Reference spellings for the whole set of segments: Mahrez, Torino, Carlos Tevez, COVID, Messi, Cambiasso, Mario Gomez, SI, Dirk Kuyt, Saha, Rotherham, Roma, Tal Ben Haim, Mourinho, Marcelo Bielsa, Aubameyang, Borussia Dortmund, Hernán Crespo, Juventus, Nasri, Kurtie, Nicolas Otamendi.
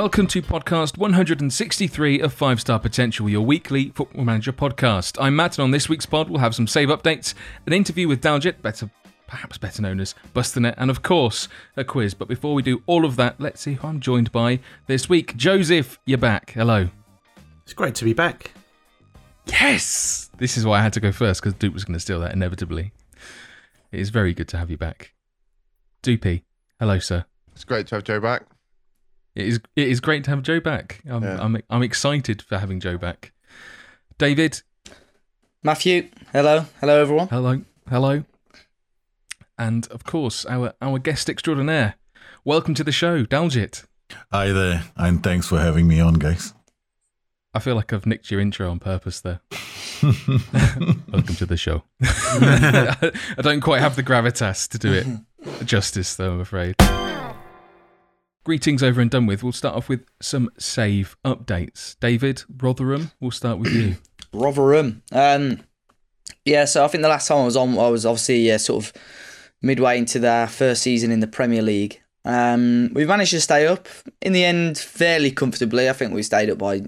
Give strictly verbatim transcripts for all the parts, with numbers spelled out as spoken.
welcome to podcast one hundred sixty-three of Five Star Potential, your weekly Football Manager podcast. I'm Matt, and on this week's pod, we'll have some save updates, an interview with Daljit, better, perhaps better known as Busternet, and of course, a quiz. But before we do all of that, let's see who I'm joined by this week. Joseph, you're back. Hello. It's great to be back. Yes! This is why I had to go first, because Dupe was going to steal that inevitably. It is very good to have you back. Dupey, hello, sir. It's great to have Joe back. It is. It is great to have Joe back. I'm. Yeah. I'm. I'm excited for having Joe back. David, Matthew. Hello. Hello, everyone. Hello. Hello. And of course, our our guest extraordinaire. Welcome to the show, Daljit. Hi there, and thanks for having me on, guys. I feel like I've nicked your intro on purpose there. Welcome to the show. I don't quite have the gravitas to do it justice, though, I'm afraid. Greetings over and done with. We'll start off with some save updates. David, Rotherham, we'll start with you. Rotherham. Um, yeah, so I think the last time I was on, I was obviously uh, sort of midway into their first season in the Premier League. Um, we managed to stay up in the end fairly comfortably. I think we stayed up by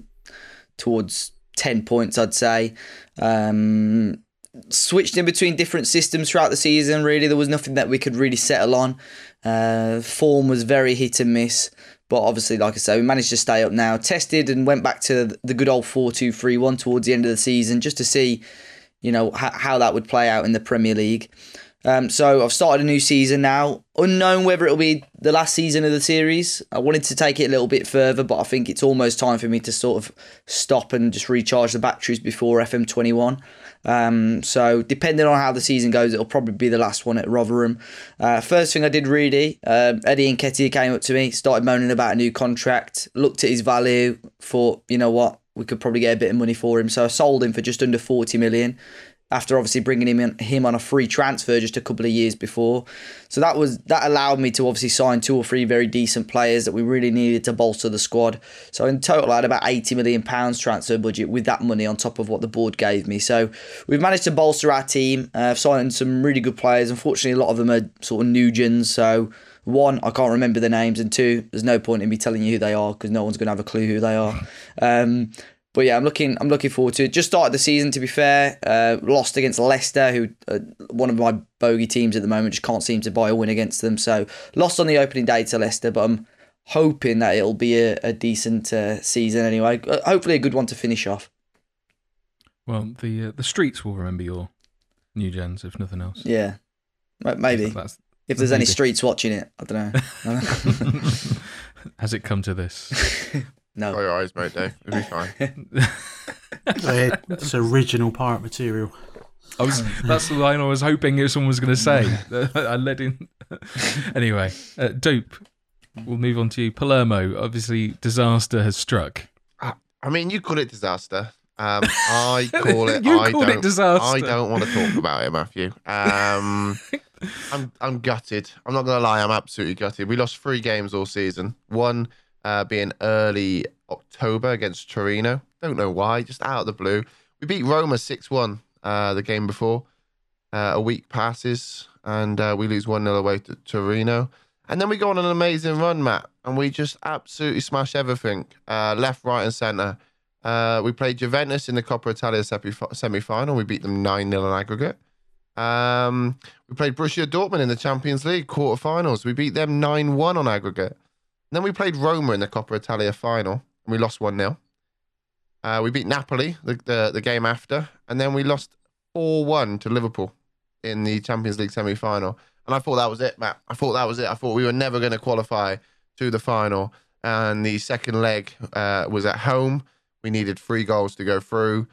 towards ten points, I'd say. Um, switched in between different systems throughout the season, really. There was nothing that we could really settle on. Uh, form was very hit and miss, but obviously, like I say, we managed to stay up now. Tested and went back to the good old four two three one towards the end of the season just to see, you know, how, how that would play out in the Premier League. Um, so I've started a new season now. Unknown whether it'll be the last season of the series. I wanted to take it a little bit further, but I think it's almost time for me to sort of stop and just recharge the batteries before F M twenty-one. Um, so depending on how the season goes, it'll probably be the last one at Rotherham. Uh, first thing I did really, uh, Eddie Nketiah came up to me, started moaning about a new contract, looked at his value, thought, you know what, we could probably get a bit of money for him. So I sold him for just under forty million. After obviously bringing him in, him on a free transfer just a couple of years before. So that was that allowed me to obviously sign two or three very decent players that we really needed to bolster the squad. So in total, I had about eighty million pounds transfer budget with that money on top of what the board gave me. So we've managed to bolster our team. I've uh, signed some really good players. Unfortunately, a lot of them are sort of newgens. So one, I can't remember the names. And two, there's no point in me telling you who they are because no one's going to have a clue who they are. Um But yeah, I'm looking. I'm looking forward to it. Just started the season, to be fair. Uh, lost against Leicester, who uh, one of my bogey teams at the moment. Just can't seem to buy a win against them. So lost on the opening day to Leicester, but I'm hoping that it'll be a, a decent uh, season anyway. Uh, hopefully, a good one to finish off. Well, the uh, the streets will remember your new gens, if nothing else. Yeah, maybe. If, that's, if there's maybe. Any streets watching it, I don't know. Has it come to this? No. Dry your eyes, mate, Dave. It'll be fine. It's original pirate material. I was, that's the line I was hoping someone was going to say. I let in. Anyway, uh, Dope, we'll move on to you. Palermo, obviously, disaster has struck. I, I mean, you call it disaster. Um, I call it. you I call don't, it disaster. I don't want to talk about it, Matthew. Um, I'm, I'm gutted. I'm not going to lie. I'm absolutely gutted. We lost three games all season. One. Uh, being early October against Torino. Don't know why, just out of the blue. We beat Roma six one uh, the game before. Uh, a week passes and uh, we lose one nil away to Torino. And then we go on an amazing run, Matt, and we just absolutely smash everything. Uh, left, right and centre. Uh, we played Juventus in the Coppa Italia semi-final. We beat them nine nil in aggregate. Um, we played Borussia Dortmund in the Champions League quarter-finals. We beat them nine one on aggregate. And then we played Roma in the Coppa Italia final, and we lost one nil. Uh, we beat Napoli the, the, the game after, and then we lost four one to Liverpool in the Champions League semi-final. And I thought that was it, Matt. I thought that was it. I thought we were never going to qualify to the final. And the second leg uh, was at home. We needed three goals to go through.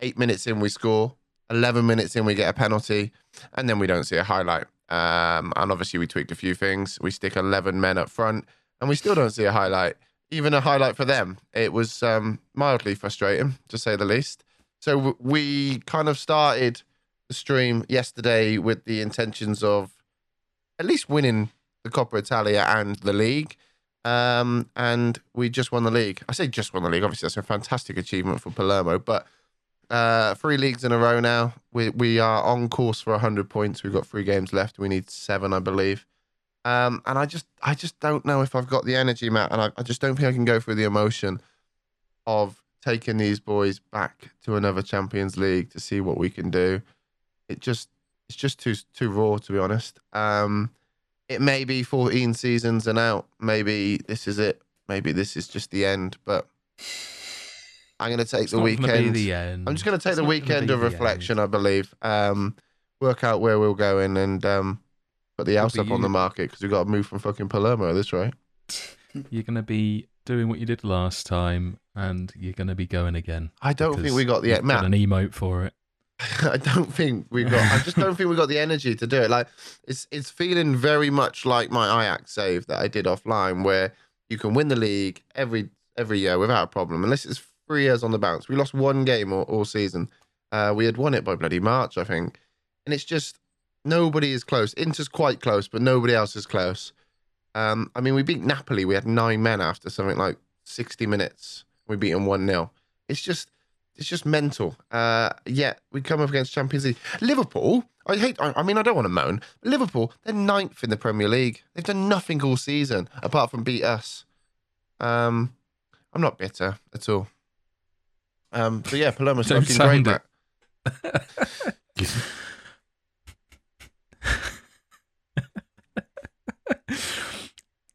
Eight minutes in, we score. Eleven minutes in, we get a penalty. And then we don't see a highlight. Um, and obviously, we tweaked a few things. We stick eleven men up front. And we still don't see a highlight, even a highlight for them. It was um, mildly frustrating, to say the least. So we kind of started the stream yesterday with the intentions of at least winning the Coppa Italia and the league. Um, and we just won the league. I say just won the league. Obviously, that's a fantastic achievement for Palermo. But uh, three leagues in a row now. We, we are on course for one hundred points. We've got three games left. We need seven, I believe. Um, and I just, I just don't know if I've got the energy, Matt, and I, I just don't think I can go through the emotion of taking these boys back to another Champions League to see what we can do. It just, it's just too, too raw, to be honest. Um, it may be fourteen seasons and out. Maybe this is it. Maybe this is just the end. But I'm going to take the weekend. The end. I'm just going to take the weekend of reflection, I believe. Um, work out where we're going and um, put the house up on the market, because we've got to move from fucking Palermo at this rate. You're going to be doing what you did last time, and you're going to be going again. I don't think we got the... Matt, an emote for it. I don't think we've got... I just don't think we got the energy to do it. Like, it's it's feeling very much like my Ajax save that I did offline, where you can win the league every every year without a problem, unless it's three years on the bounce. We lost one game all, all season. Uh, we had won it by bloody March, I think. And it's just, nobody is close. Inter's quite close, but nobody else is close. Um, I mean, we beat Napoli. We had nine men after something like sixty minutes. We beat them one nil. It's just... It's just mental. Uh, yeah, we come up against Champions League. Liverpool, I hate, I, I mean, I don't want to moan. But Liverpool, they're ninth in the Premier League. They've done nothing all season apart from beat us. Um, I'm not bitter at all. Um, but yeah, Palermo's looking great, Matt.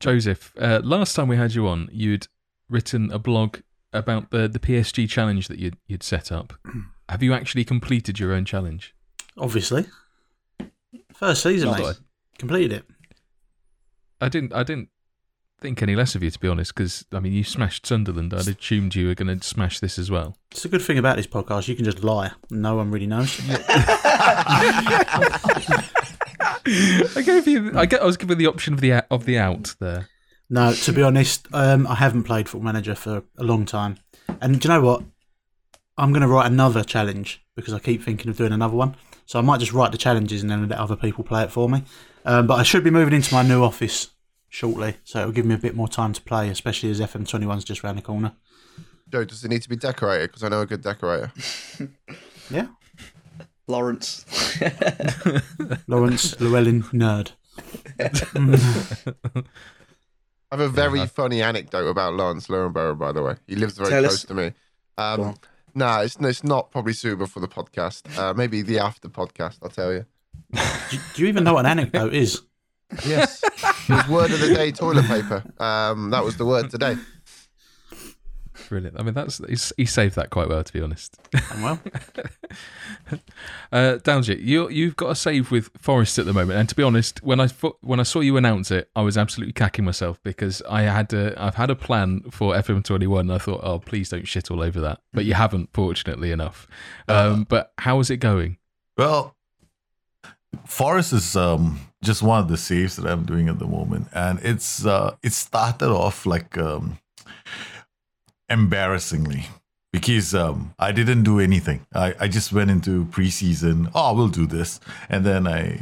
Joseph, uh, last time we had you on, you'd written a blog about the, the P S G challenge that you'd, you'd set up. Have you actually completed your own challenge? Obviously. First season, mate. I... Completed it. I didn't I didn't think any less of you, to be honest, because, I mean, you smashed Sunderland. I'd assumed you were going to smash this as well. It's a good thing about this podcast. You can just lie. No one really knows. I gave you... I, get, I was given the option of the, of the out there. No, to be honest, um, I haven't played Football Manager for a long time. And do you know what? I'm going to write another challenge, because I keep thinking of doing another one. So I might just write the challenges and then let other people play it for me. Um, but I should be moving into my new office shortly, so it'll give me a bit more time to play, especially as F M twenty-one's just round the corner. Joe, does it need to be decorated? Because I know a good decorator. Yeah. Lawrence. Lawrence Llewellyn Nerd. I have a very yeah. funny anecdote about Lawrence Lorenborough, by the way. He lives very Tell close us. to me. Um, no, it's it's not probably suitable for the podcast. Uh, maybe the after podcast, I'll tell you. Do, do you even know what an anecdote is? Yes. It was word of the day, toilet paper. Um, that was the word today. Brilliant. I mean, that's he's, he saved that quite well, to be honest. I'm well. uh, Daljit, you, you've got a save with Forrest at the moment, and to be honest, when I when I saw you announce it, I was absolutely cacking myself, because I had to, I've had a plan for F M twenty-one, and I thought, oh, please don't shit all over that. But you haven't, fortunately enough. Um, uh, but how is it going? Well, Forrest is um, just one of the saves that I'm doing at the moment, and it's uh, it started off like. Um, Embarrassingly, because um, I didn't do anything. I, I just went into preseason. Oh, we'll do this, and then I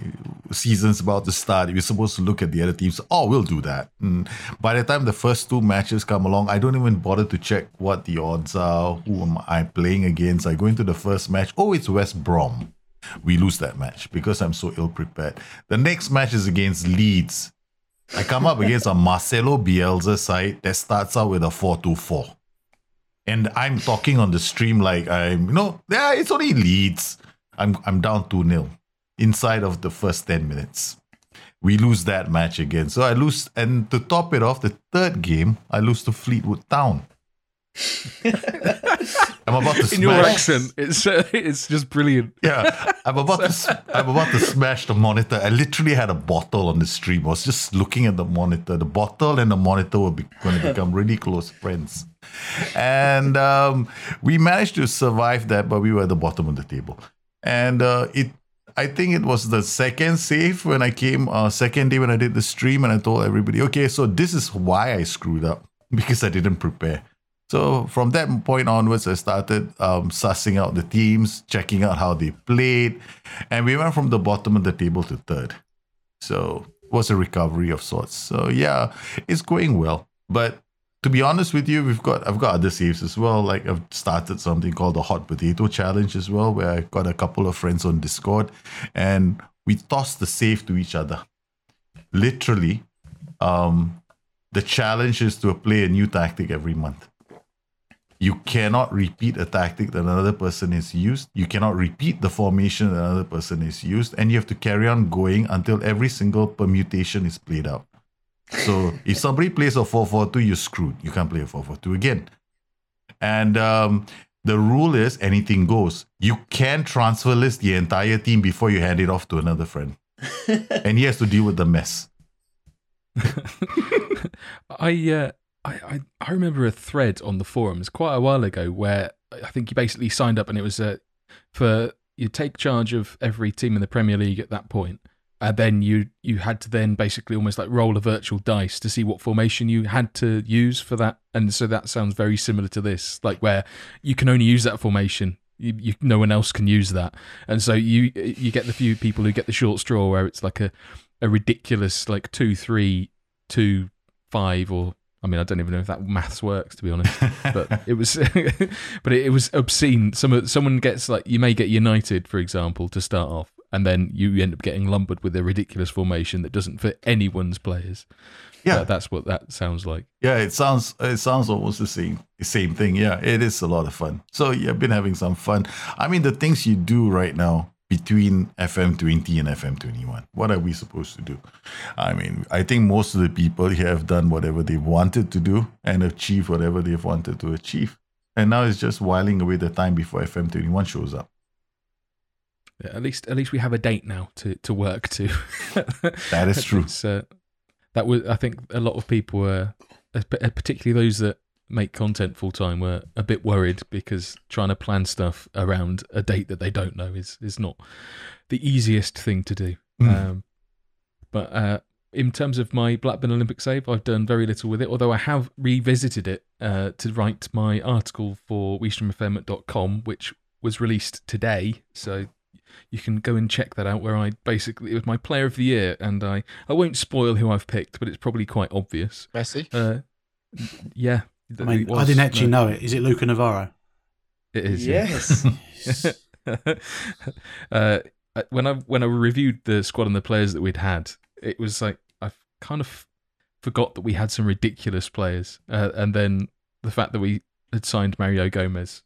season's about to start. You're supposed to look at the other teams. Oh, we'll do that. And by the time the first two matches come along, I don't even bother to check what the odds are. Who am I playing against? I go into the first match. Oh, it's West Brom. We lose that match because I'm so ill prepared. The next match is against Leeds. I come up against a Marcelo Bielsa side that starts out with a four two four. And I'm talking on the stream like I'm, you know, yeah, it's only Leeds. I'm I'm down two nil inside of the first ten minutes. We lose that match again. So I lose, and to top it off, the third game, I lose to Fleetwood Town. I'm about to smash. In your accent, it's uh, it's just brilliant. Yeah, I'm about to I'm about to smash the monitor. I literally had a bottle on the stream. I was just looking at the monitor. The bottle and the monitor were be- going to become really close friends, and um, we managed to survive that. But we were at the bottom of the table, and uh, it. I think it was the second save when I came uh, second day when I did the stream, and I told everybody, okay, so this is why I screwed up, because I didn't prepare. So from that point onwards, I started um, sussing out the teams, checking out how they played. And we went from the bottom of the table to third. So it was a recovery of sorts. So yeah, it's going well. But to be honest with you, we've got I've got other saves as well. Like I've started something called the Hot Potato Challenge as well, where I've got a couple of friends on Discord. And we toss the save to each other. literally, um, the challenge is to play a new tactic every month. You cannot repeat a tactic that another person has used. You cannot repeat the formation that another person has used. And you have to carry on going until every single permutation is played out. So if somebody plays a four four two, you're screwed. You can't play a four four two again. And um, the rule is anything goes. You can transfer list the entire team before you hand it off to another friend. And he has to deal with the mess. I... Uh... I, I, I remember a thread on the forums quite a while ago where I think you basically signed up and it was uh, for you take charge of every team in the Premier League at that point, and then you you had to then basically almost like roll a virtual dice to see what formation you had to use for that. And so that sounds very similar to this, like where you can only use that formation. You, you, no one else can use that. And so you you get the few people who get the short straw where it's like a, a ridiculous like two three two five or... I mean, I don't even know if that maths works, to be honest. But it was, but it, it was obscene. Some someone gets like you may get United, for example, to start off, and then you end up getting lumbered with a ridiculous formation that doesn't fit anyone's players. Yeah, that, that's what that sounds like. Yeah, it sounds it sounds almost the same same thing. Yeah, it is a lot of fun. So yeah, I've been having some fun. I mean, the things you do right now between F M twenty and F M twenty-one. What are we supposed to do? I mean, I think most of the people here have done whatever they wanted to do and achieve whatever they've wanted to achieve. And now it's just whiling away the time before F M twenty-one shows up. Yeah, at least at least we have a date now to, to work to. That is true. Uh, that was, I think a lot of people were, particularly those that make content full-time, were a bit worried because trying to plan stuff around a date that they don't know is is not the easiest thing to do. Mm. Um, but uh, in terms of my Blackburn Olympic save, I've done very little with it, although I have revisited it uh, to write my article for weestream f m dot com, which was released today. So you can go and check that out, where I basically, it was my player of the year, and I, I won't spoil who I've picked, but it's probably quite obvious. Messi? Uh, yeah. I mean, was, I didn't actually no. know it. Is it Luca Navarro? It is. Yes. Yeah. uh, when I when I reviewed the squad and the players that we'd had, it was like I kind of forgot that we had some ridiculous players, uh, and then the fact that we had signed Mario Gomez.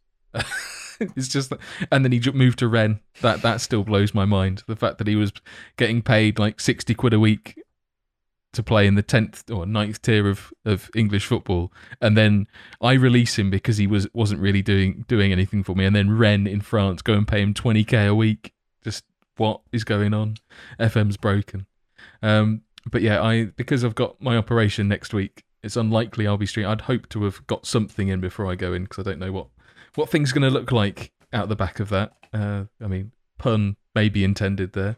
It's just, and then he moved to Rennes. That that still blows my mind. The fact that he was getting paid like sixty quid a week to play in the tenth or ninth tier of, of English football, and then I release him because he was, wasn't really doing doing anything for me, and then Rennes in France go and pay him twenty k a week. Just what is going on? F M's broken. Um, but yeah, I because I've got my operation next week, it's unlikely I'll be streaming. I'd hope to have got something in before I go in, because I don't know what, what things are going to look like out the back of that. Uh, I mean, pun may be intended there.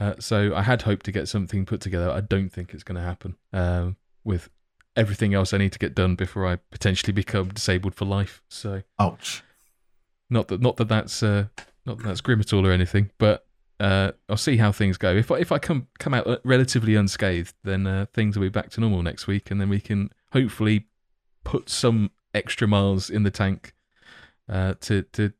Uh, so I had hoped to get something put together. I don't think it's going to happen um, with everything else I need to get done before I potentially become disabled for life. So, ouch! Not that, not that that's uh, not that that's grim at all or anything, but uh, I'll see how things go. If I, if I come come out relatively unscathed, then uh, things will be back to normal next week, and then we can hopefully put some extra miles in the tank uh, to to.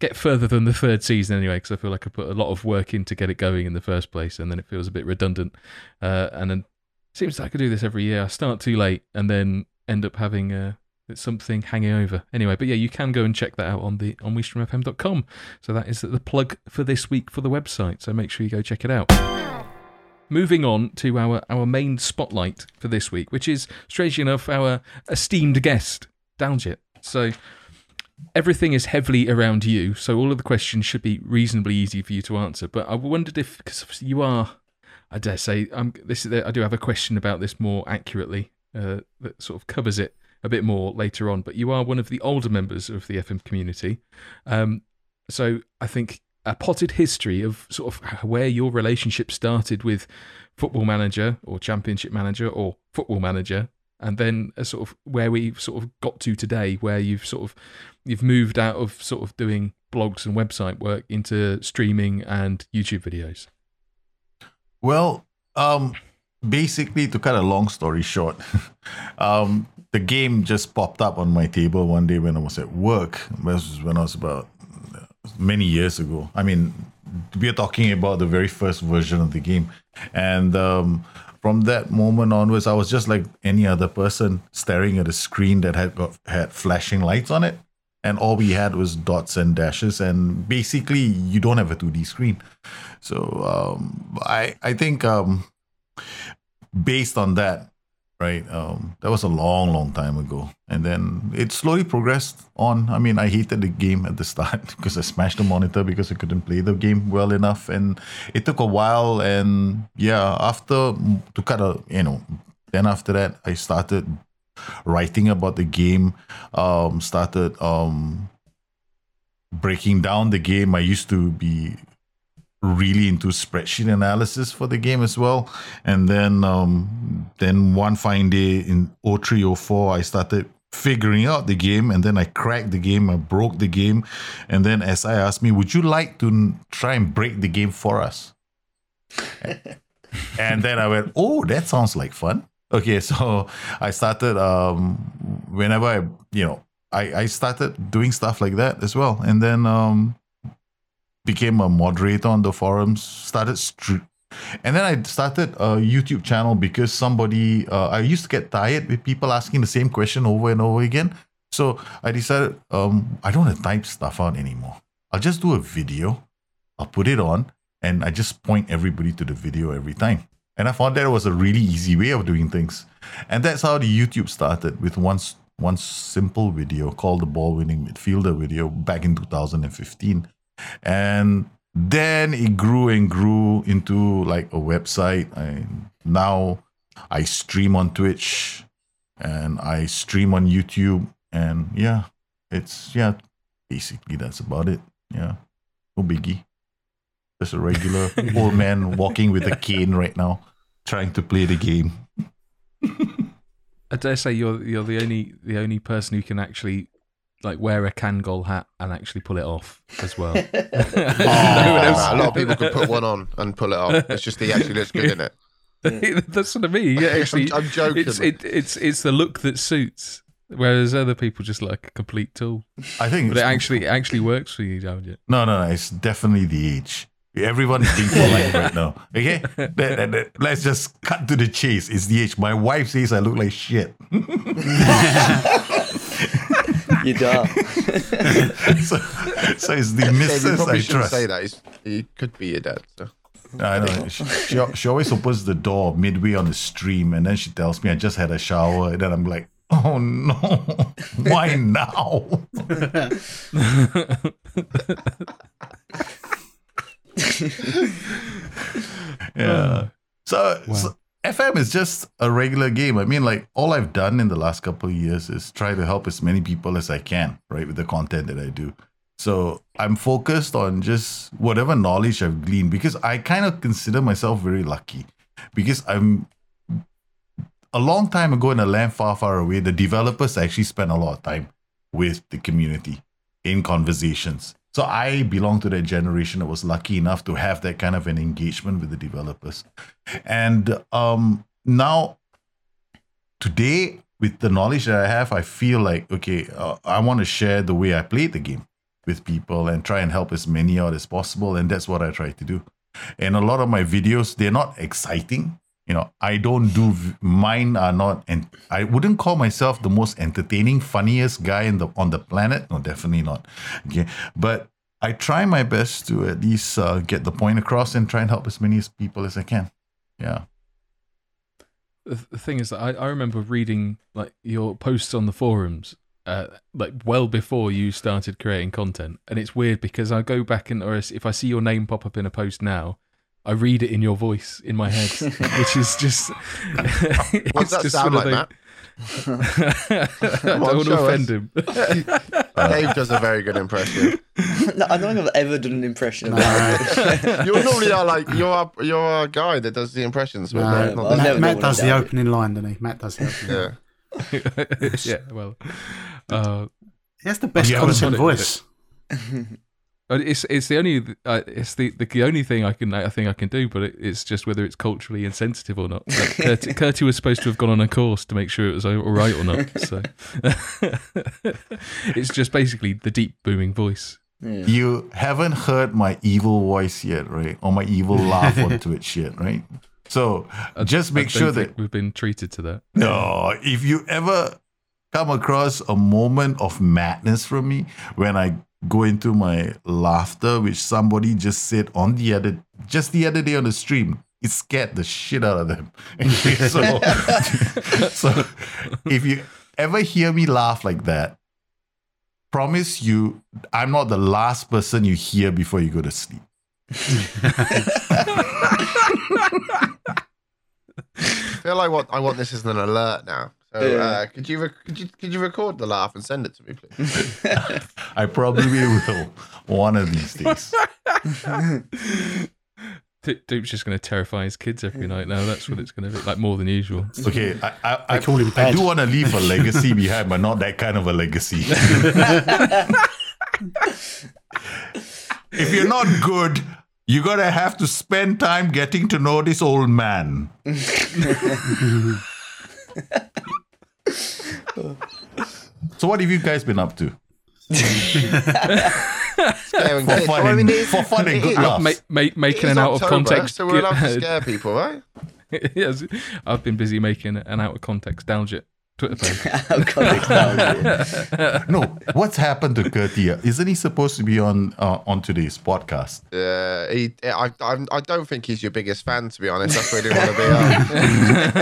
get further than the third season anyway, because I feel like I put a lot of work in to get it going in the first place, and then it feels a bit redundant. Uh, and then it seems like I could do this every year. I start too late and then end up having uh, something hanging over. Anyway, but yeah, you can go and check that out on the on weestream f m dot com. So that is the plug for this week for the website. So make sure you go check it out. Moving on to our, our main spotlight for this week, which is, strangely enough, our esteemed guest, Daljit. So... everything is heavily around you, so all of the questions should be reasonably easy for you to answer. But I wondered if, because you are, I dare say, I'm, this is, I do have a question about this more accurately uh, that sort of covers it a bit more later on. But you are one of the older members of the F M community, um, so I think a potted history of sort of where your relationship started with Football Manager or Championship Manager or Football Manager. And then a sort of where we sort of got to today, where you've sort of you've moved out of sort of doing blogs and website work into streaming and YouTube videos. Well, um, basically, to cut a long story short, um, the game just popped up on my table one day when I was at work. This was when I was about many years ago. I mean, we are talking about the very first version of the game. And um, from that moment onwards, I was just like any other person staring at a screen that had got, had flashing lights on it. And all we had was dots and dashes. And basically, you don't have a two D screen. So um, I, I think um, based on that, right, um, that was a long, long time ago. And then it slowly progressed on. I mean, I hated the game at the start because I smashed the monitor because I couldn't play the game well enough. And it took a while. And yeah, after, to cut a, you know, then after that, I started writing about the game, um, started um, breaking down the game. I used to be really into spreadsheet analysis for the game as well. And then um, then one fine day in oh three oh four, I started figuring out the game, and then I cracked the game, I broke the game. And then S I asked me, would you like to try and break the game for us? And then I went, oh, that sounds like fun. Okay, so I started, um, whenever I, you know, I, I started doing stuff like that as well. And then um, became a moderator on the forums, started, str- and then I started a YouTube channel because somebody, uh, I used to get tired with people asking the same question over and over again. So I decided, um, I don't want to type stuff out anymore. I'll just do a video, I'll put it on, and I just point everybody to the video every time. And I found that it was a really easy way of doing things. And that's how the YouTube started, with one, one simple video called the Ball Winning Midfielder video back in two thousand fifteen. And then it grew and grew into like a website. I, now I stream on Twitch and I stream on YouTube. And yeah, it's, yeah, basically that's about it. Yeah, no biggie. Just a regular old man walking with a cane right now, trying to play the game. I dare say you're you're the only the only person who can actually like wear a Kangol hat and actually pull it off as well. Oh, no one else. A lot of people can put one on and pull it off. It's just he actually looks good in it. That's what I mean. Yeah, actually, I'm, I'm joking. It's it, it's it's the look that suits, whereas other people just like a complete tool. I think, but it actually cool. actually works for you, don't it? No, no, no. It's definitely the age. Everyone is being polite right now. Okay, that, that, that, let's just cut to the chase. It's the age. My wife says I look like shit. You don't. so, so it's the missus yeah, I trust. Say that. It's, it could be your dad. So. I know. She, she, she always opens the door midway on the stream, and then she tells me I just had a shower, and then I'm like, oh no, why now? yeah. So, wow. so F M is just a regular game. I mean, like all I've done in the last couple of years is try to help as many people as I can, right, with the content that I do. So I'm focused on just whatever knowledge I've gleaned, because I kind of consider myself very lucky, because I'm a long time ago in a land far, far away, the developers actually spent a lot of time with the community in conversations. So I belong to that generation that was lucky enough to have that kind of an engagement with the developers. And um, now, today, with the knowledge that I have, I feel like, okay, uh, I want to share the way I played the game with people and try and help as many out as possible. And that's what I try to do. And a lot of my videos, they're not exciting. You know, I don't do, mine are not, and I wouldn't call myself the most entertaining, funniest guy in the, on the planet. No, definitely not. Okay. But I try my best to at least uh, get the point across and try and help as many as people as I can. Yeah. The thing is that I, I remember reading like your posts on the forums, uh, like well before you started creating content. And it's weird because I go back and, or if I see your name pop up in a post now, I read it in your voice in my head, which is just. What's that just sound like, Matt? I don't want to offend him. Dave does a very good impression. No, I don't think I've ever done an impression. No. You're normally are like you're our, you're our guy that does the impressions. No, Matt, Matt, Matt does the opening line, doesn't he? Matt does the opening. Yeah. yeah. Well, uh, he has the best content voice. It's it's the only uh, it's the, the only thing I can I think I can do, but it, it's just whether it's culturally insensitive or not. Like Kurtie, Kurtie was supposed to have gone on a course to make sure it was all right or not. So it's just basically the deep booming voice Yeah. You haven't heard my evil voice yet, right? Or my evil laugh on Twitch yet, right? So I, just make sure that we've been treated to that. No, if you ever come across a moment of madness from me when I go into my laughter, which somebody just said on the other, just the other day on the stream, it scared the shit out of them. so, so if you ever hear me laugh like that, promise you, I'm not the last person you hear before you go to sleep. I feel like what I want this is an alert now. So yeah. uh, could you rec- could you could you record the laugh and send it to me, please? I probably will one of these days. Duke's just going to terrify his kids every night now. That's what it's going to be like, more than usual. Okay, I I, I, call him I do want to leave a legacy behind, but not that kind of a legacy. If you're not good, you're going to have to spend time getting to know this old man. So what have you guys been up to? For, fun well, I mean, and, for fun and good laughs. Make, make, making an October, out of context. So we're allowed to scare people, right? Yes. I've been busy making an out of context Daljit Twitter page. Out of context Daljit. No, what's happened to Kurtie? Isn't he supposed to be on uh, on today's podcast? Uh, he, I, I, I don't think he's your biggest fan, to be honest. That's where he didn't want to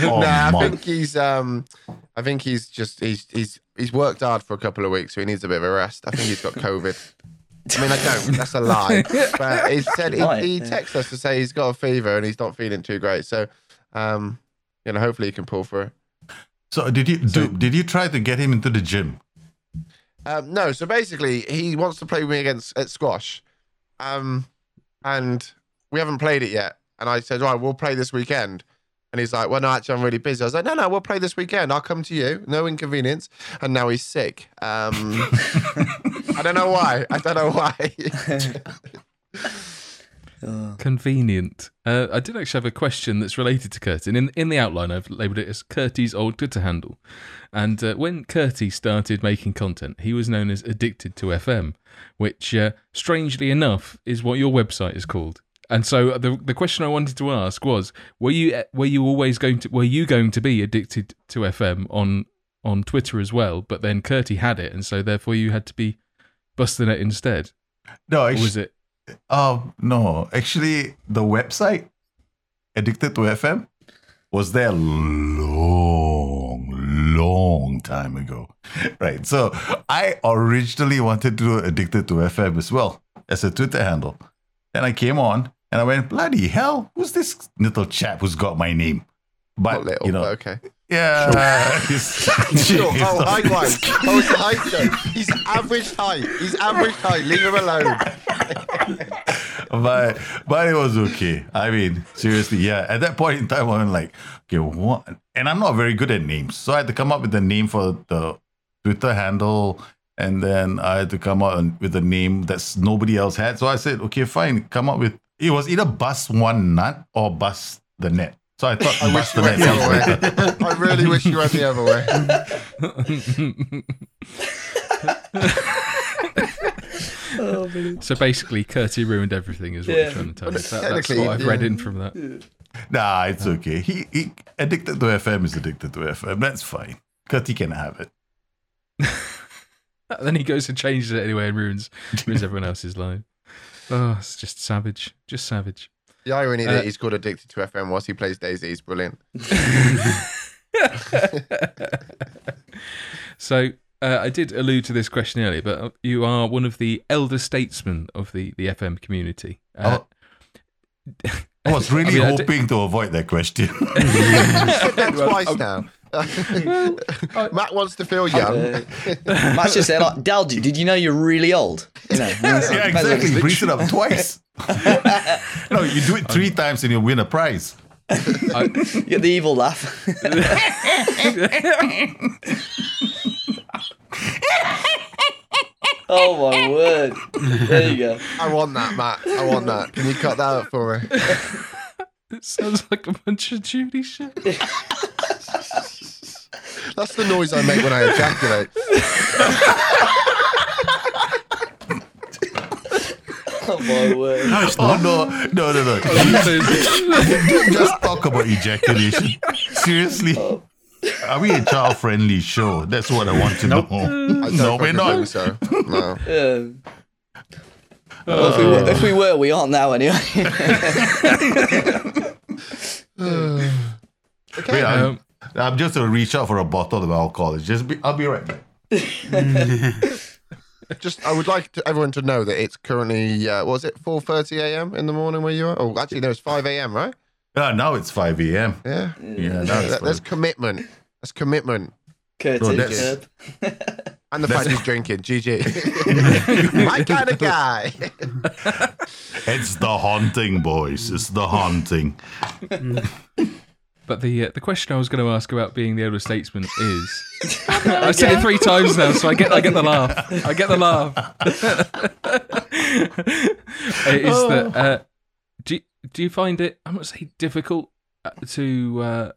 be. Oh, nah, I think he's. Um, I think he's just he's he's he's worked hard for a couple of weeks, so he needs a bit of a rest. I think he's got COVID. I mean, I don't. That's a lie. But he said he, he texted us to say he's got a fever and he's not feeling too great. So, um, you know, hopefully he can pull through. So did you do? Did you try to get him into the gym? Um, no. So basically, he wants to play with me against at squash, um, and we haven't played it yet. And I said, right, we'll play this weekend. And he's like, well, no, actually, I'm really busy. I was like, no, no, we'll play this weekend. I'll come to you. No inconvenience. And now he's sick. Um, I don't know why. I don't know why. Convenient. Uh, I did actually have a question that's related to Kurtie. In in the outline, I've labelled it as Kurtie's old Twitter handle. And uh, when Kurtie started making content, he was known as Addicted to F M, which, uh, strangely enough, is what your website is called. And so the the question I wanted to ask was, were you were you always going to were you going to be addicted to F M on on Twitter as well? But then Kurtie had it, and so therefore you had to be Busternet instead. No, actually, was it? Um, no, actually, the website Addicted to F M was there a long, long time ago, right? So I originally wanted to do Addicted to F M as well as a Twitter handle. Then I came on and I went, bloody hell, who's this little chap who's got my name? But, little, you know, but okay. Yeah. Sure. He's, sure. He's oh, height-wise. Oh, it's a height joke. He's average height. He's average height. Leave him alone. but but it was okay. I mean, seriously, yeah. At that point in time, I went like, okay, what? And I'm not very good at names. So I had to come up with a name for the Twitter handle. And then I had to come up with a name that nobody else had. So I said, okay, fine, come up with... It was either Bust One Nut or Bust the Net. So I thought I Bust the Net sounds better. I really wish you went the other way. Oh, so basically, Kurtie ruined everything is what yeah. you're trying to tell me. That, that's what I've yeah. read in from that. Nah, it's okay. He, he Addicted to F M is Addicted to F M. That's fine. Kurtie can have it. Then he goes and changes it anyway and ruins, ruins everyone else's life. Oh, it's just savage. Just savage. The irony uh, that he's called Addicted to F M whilst he plays Daisy is brilliant. So uh, I did allude to this question earlier, but you are one of the elder statesmen of the, the F M community. Uh, oh. I was really I mean, hoping to avoid that question. You've said that twice well, now. Well, I, Matt wants to feel young. Uh, Matt's just there like, Daljit, did you know you're really old? You know, yeah, exactly. Breathe it up twice. No, you do it three I'm, times and you win a prize. I, you get the evil laugh. Oh my word. There you go. I want that, Matt. I want that. Can you cut that up for me? It sounds like a bunch of Judy shit. That's the noise I make when I ejaculate. Oh my word. No, it's not. Oh, no, no, no, no. Don't just talk about ejaculation. Seriously. Oh. Are we a child-friendly show? That's what I want to nope. know. No, we're not. So. No. Yeah. Well, if, we were, if we were, we aren't now anyway. Okay. Wait, I'm, I'm just going to reach out for a bottle of alcohol. It's just be, I'll be right back. Just, I would like to, everyone to know that it's currently, uh, what was it, four thirty a.m. in the morning where you are? Oh, actually, no, it's five a.m., right? Uh, now it's five a.m. Yeah. Yeah. Now that, that's commitment. That's commitment. Kurtie, bro, that's, and the fact he's drinking. G G. My kind of guy. It's the haunting, boys. It's the haunting. But the uh, the question I was going to ask about being the elder statesman is... I've said it three times now, so I get I get the laugh. I get the laugh. It is oh. that... Uh, do you, Do you find it, I'm not saying difficult, to, uh,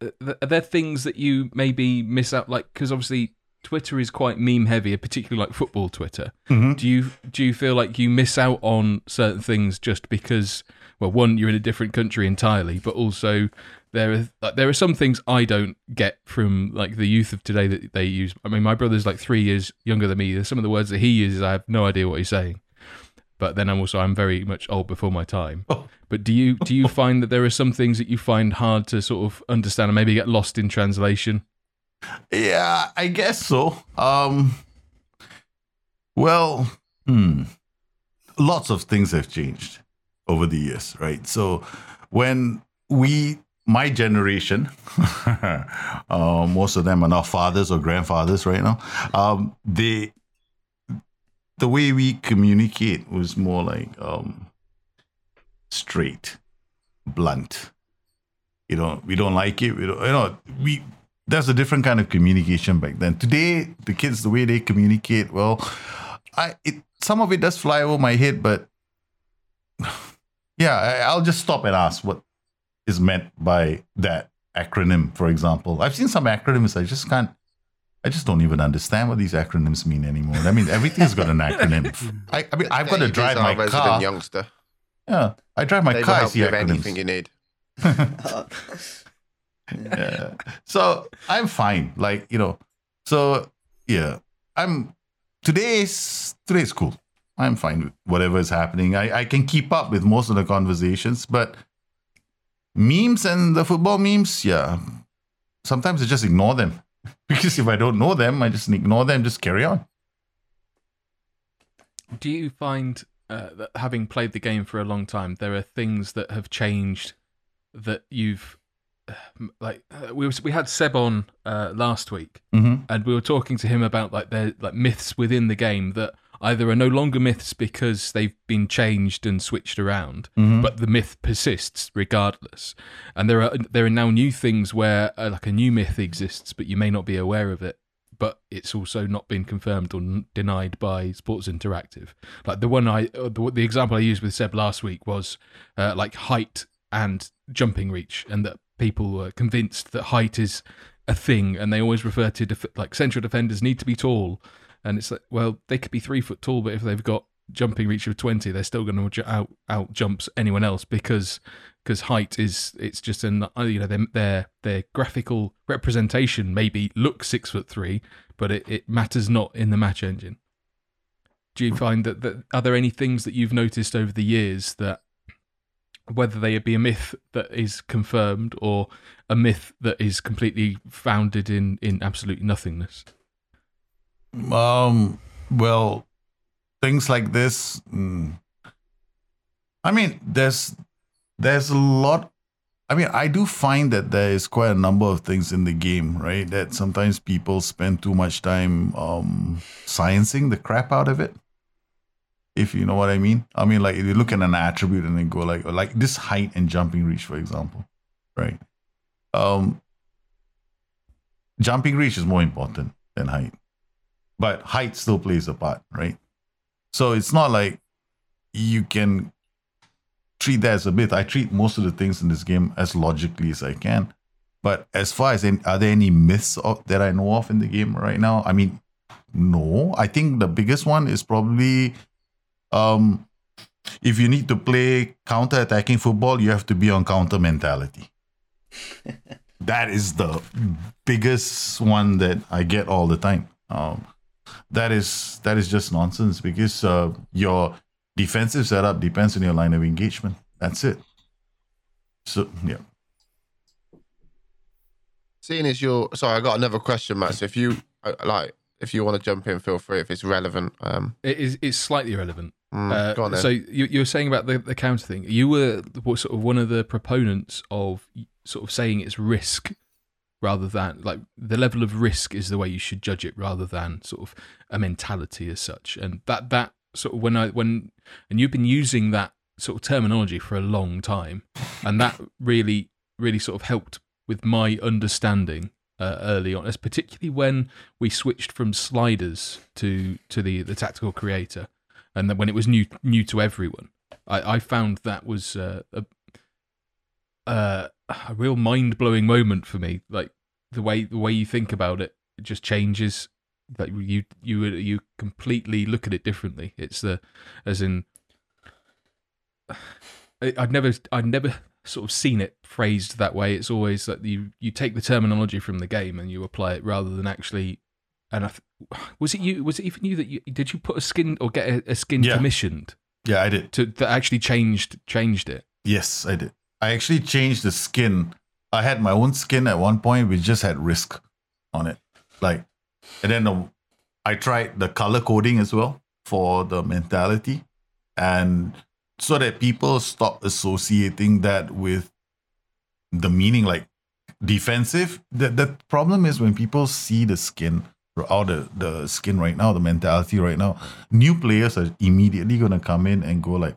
th- are there things that you maybe miss out, like, because obviously Twitter is quite meme heavy, particularly like football Twitter. Mm-hmm. Do you do you feel like you miss out on certain things just because, well, one, you're in a different country entirely, but also there are, like, there are some things I don't get from, like, the youth of today that they use. I mean, my brother's like three years younger than me. Some of the words that he uses, I have no idea what he's saying. But then I'm also I'm very much old before my time. Oh. But do you do you find that there are some things that you find hard to sort of understand and maybe get lost in translation? Yeah, I guess so. Um, well, hmm, lots of things have changed over the years, right? So when we, my generation, uh, most of them are now fathers or grandfathers right now. Um, they. The way we communicate was more like um, straight, blunt. You know, we don't like it. We don't, you know, we that's a different kind of communication back then. Today, the kids, the way they communicate, well, I it some of it does fly over my head, but yeah, I, I'll just stop and ask what is meant by that acronym, for example. I've seen some acronyms I just can't. I just don't even understand what these acronyms mean anymore. I mean, everything's got an acronym. I, I mean, I've got to drive my car. Youngster. Yeah, I drive my car. I see acronyms. Anything you need. Yeah. So I'm fine. Like, you know. So yeah, I'm today's today's cool. I'm fine with whatever is happening. I, I can keep up with most of the conversations, but memes and the football memes, yeah. Sometimes I just ignore them. Because if I don't know them, I just ignore them, just carry on. Do you find uh, that having played the game for a long time, there are things that have changed that you've, uh, like, uh, we was, we had Seb on uh, last week, mm-hmm. and we were talking to him about like their like myths within the game that either are no longer myths because they've been changed and switched around, mm-hmm. but the myth persists regardless. And there are there are now new things where uh, like a new myth exists, but you may not be aware of it, but it's also not been confirmed or n- denied by Sports Interactive. Like the one I, uh, the, the example I used with Seb last week was uh, like height and jumping reach, and that people were convinced that height is a thing, and they always refer to def- like central defenders need to be tall. And it's like, well, they could be three foot tall, but if they've got jumping reach of twenty, they're still going to out out jumps anyone else because because height is it's just an you know their their, their graphical representation maybe looks six foot three, but it, it matters not in the match engine. Do you find that, that are there any things that you've noticed over the years that whether they be a myth that is confirmed or a myth that is completely founded in in absolute nothingness? Um, well, things like this, mm, I mean, there's, there's a lot, I mean, I do find that there is quite a number of things in the game, right? That sometimes people spend too much time, um, sciencing the crap out of it. If you know what I mean. I mean, like if you look at an attribute and then go like, like this height and jumping reach, for example, right? Um, jumping reach is more important than height. But height still plays a part, right? So it's not like you can treat that as a myth. I treat most of the things in this game as logically as I can. But as far as in, are there any myths of, that I know of in the game right now? I mean, no. I think the biggest one is probably um, if you need to play counter-attacking football, you have to be on counter mentality. That is the biggest one that I get all the time. Um, that is that is just nonsense, because uh, your defensive setup depends on your line of engagement. That's it. So, yeah. Seeing as you're... Sorry, I got another question, Matt. So if you, like, if you want to jump in, feel free if it's relevant. Um... It is, it's slightly relevant. Mm, uh, go on then. So you, you were saying about the, the counter thing. You were sort of one of the proponents of sort of saying it's risk rather than... Like, the level of risk is the way you should judge it rather than sort of a mentality as such. And that... that sort of when I when and you've been using that sort of terminology for a long time, and that really really sort of helped with my understanding uh, early on, as particularly when we switched from sliders to to the the tactical creator, and that when it was new new to everyone, I, I found that was uh, a uh, a real mind blowing moment for me. Like the way the way you think about it, it just changes. That you you you completely look at it differently. It's the, as in, I'd never I'd never sort of seen it phrased that way. It's always that you you take the terminology from the game and you apply it rather than actually. And I th- was it you? Was it even you that you did you put a skin or get a, a skin yeah. commissioned? Yeah, I did. To that actually changed changed it. Yes, I did. I actually changed the skin. I had my own skin at one point, which just had risk on it, like. And then the, I tried the color coding as well for the mentality, and so that people stop associating that with the meaning, like defensive. The, the problem is when people see the skin, or the, the skin right now, the mentality right now, new players are immediately going to come in and go like,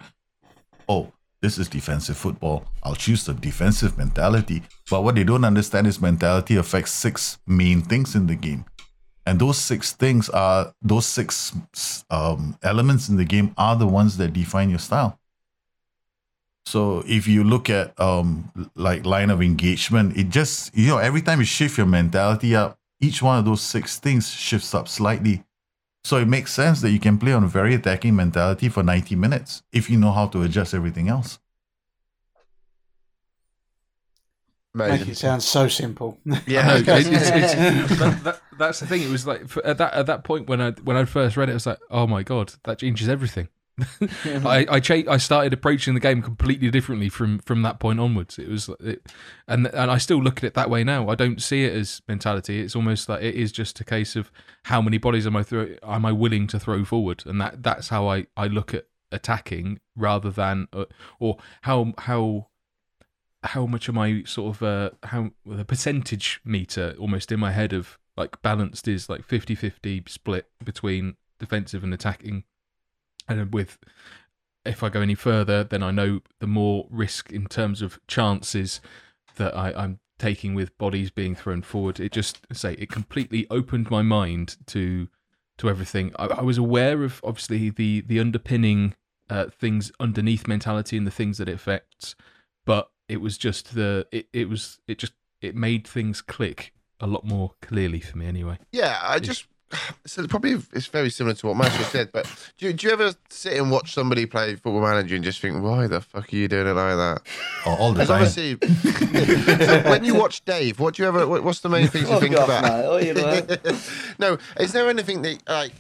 oh, this is defensive football. I'll choose the defensive mentality. But what they don't understand is mentality affects six main things in the game. And those six things are, those six um, elements in the game are the ones that define your style. So if you look at um, like line of engagement, it just, you know, every time you shift your mentality up, each one of those six things shifts up slightly. So it makes sense that you can play on a very attacking mentality for ninety minutes if you know how to adjust everything else. Amazing. Make it sound so simple. Yeah, no, it's, it's, it's, that, that, that's the thing. It was like at that at that point when I when I first read it, I was like, "Oh my god, that changes everything." Mm-hmm. I I, cha- I started approaching the game completely differently from, from that point onwards. It was, it, and and I still look at it that way now. I don't see it as mentality. It's almost like it is just a case of how many bodies am I throw, am I willing to throw forward, and that, that's how I, I look at attacking rather than uh, or how how. how much am I sort of uh, how the percentage meter almost in my head of like balanced is like fifty-fifty split between defensive and attacking, and with if I go any further then I know the more risk in terms of chances that I, I'm taking with bodies being thrown forward. It just say it completely opened my mind to to everything. I, I was aware of obviously the the underpinning uh, things underneath mentality and the things that it affects, but It was just the it, it was it just it made things click a lot more clearly for me anyway. Yeah, I just so probably it's very similar to what Matthew said. But do you, do you ever sit and watch somebody play Football Manager and just think, why the fuck are you doing it like that? Oh, all the time. Obviously, so when you watch Dave, what do you ever? What, what's the main things you oh, think God, about? No. Oh, you know. No, is there anything that like?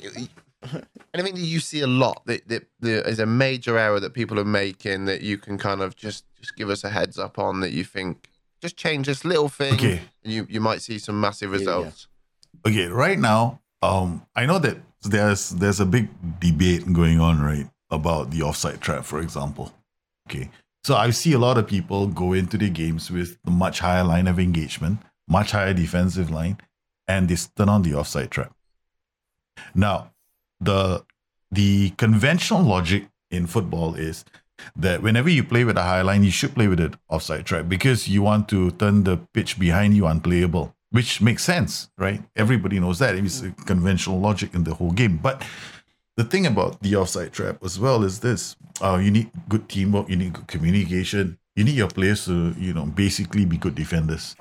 Anything that you see a lot that, that, that is a major error that people are making that you can kind of just, just give us a heads up on that you think just change this little thing okay. and you, you might see some massive results. Yeah, yeah. Okay, right now, um, I know that there's there's a big debate going on, right, about the offside trap, for example. Okay, so I see a lot of people go into the games with a much higher line of engagement, much higher defensive line, and they turn on the offside trap. Now, The the conventional logic in football is that whenever you play with a high line, you should play with an offside trap because you want to turn the pitch behind you unplayable, which makes sense, right? Everybody knows that. It's a conventional logic in the whole game. But the thing about the offside trap as well is this. Uh, you need good teamwork. You need good communication. You need your players to, you know, basically be good defenders.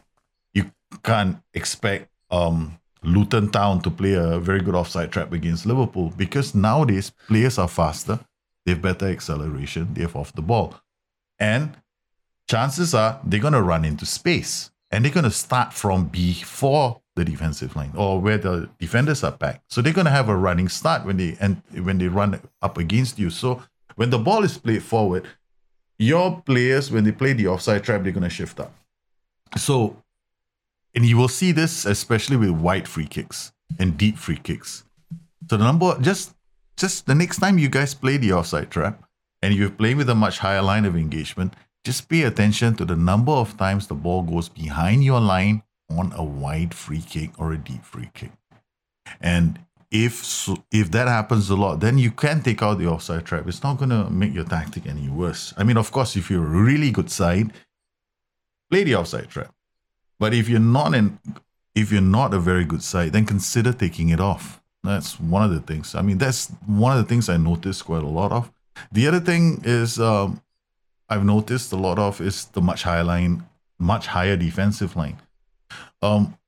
You can't expect... Um, Luton Town to play a very good offside trap against Liverpool because nowadays players are faster, They have better acceleration. They have off the ball. And chances are they're going to run into space. And they're going to start from before the defensive line or where the defenders are packed. So they're going to have a running start when they and when they run up against you. So when the ball is played forward, your players, when they play the offside trap, they're going to shift up. So, and you will see this especially with wide free kicks and deep free kicks. So the number, just just the next time you guys play the offside trap and you're playing with a much higher line of engagement, just pay attention to the number of times the ball goes behind your line on a wide free kick or a deep free kick. And if so, if that happens a lot, then you can take out the offside trap. It's not going to make your tactic any worse. I mean, of course, if you're a really good side, play the offside trap. But if you're not an, if you're not a very good side, then consider taking it off. That's one of the things. I mean, that's one of the things I noticed quite a lot of. The other thing is um, I've noticed a lot of is the much higher line, much higher defensive line. Um,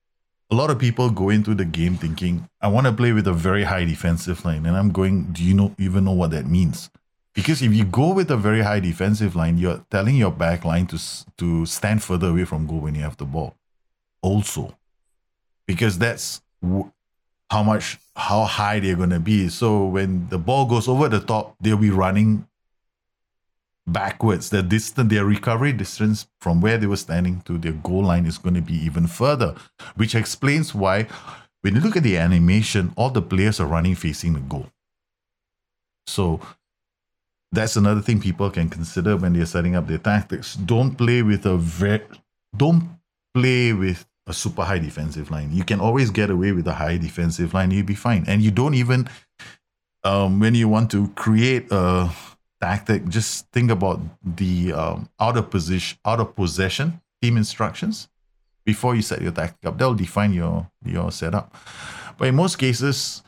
a lot of people go into the game thinking, I want to play with a very high defensive line. And I'm going, do you know even know what that means? Because if you go with a very high defensive line, you're telling your back line to, to stand further away from goal when you have the ball. Also, because that's w- how much, how high they're going to be. So when the ball goes over the top, they'll be running backwards. Their distance, their recovery distance from where they were standing to their goal line is going to be even further, which explains why when you look at the animation, all the players are running facing the goal. So that's another thing people can consider when they're setting up their tactics. Don't play with a very, don't play with a super high defensive line. You can always get away with a high defensive line. You'll be fine. And you don't even, um, when you want to create a tactic, just think about the um, out of position, out of possession team instructions before you set your tactic up. That'll define your, your setup. But in most cases,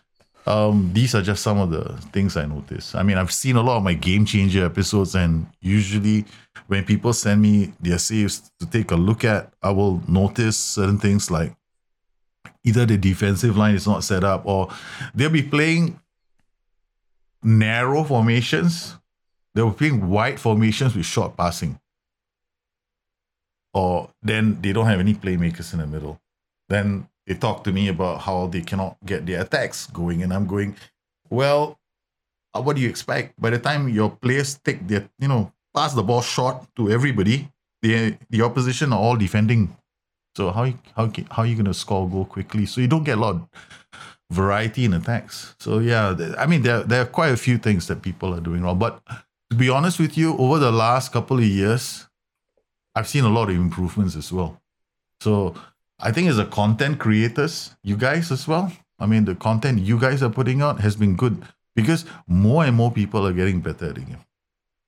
um, these are just some of the things I noticed. I mean, I've seen a lot of my Game Changer episodes, and usually when people send me their saves to take a look at, I will notice certain things like either the defensive line is not set up or they'll be playing narrow formations. They were playing wide formations with short passing. Or then they don't have any playmakers in the middle. Then they talk to me about how they cannot get their attacks going. And I'm going, well, what do you expect? By the time your players take their, you know, pass the ball short to everybody, the the opposition are all defending. So how, how, how are you going to score a goal quickly? So you don't get a lot of variety in attacks. So yeah, I mean, there, there are quite a few things that people are doing wrong. But to be honest with you, over the last couple of years, I've seen a lot of improvements as well. So I think as a content creators, you guys as well, I mean, the content you guys are putting out has been good because more and more people are getting better at the game.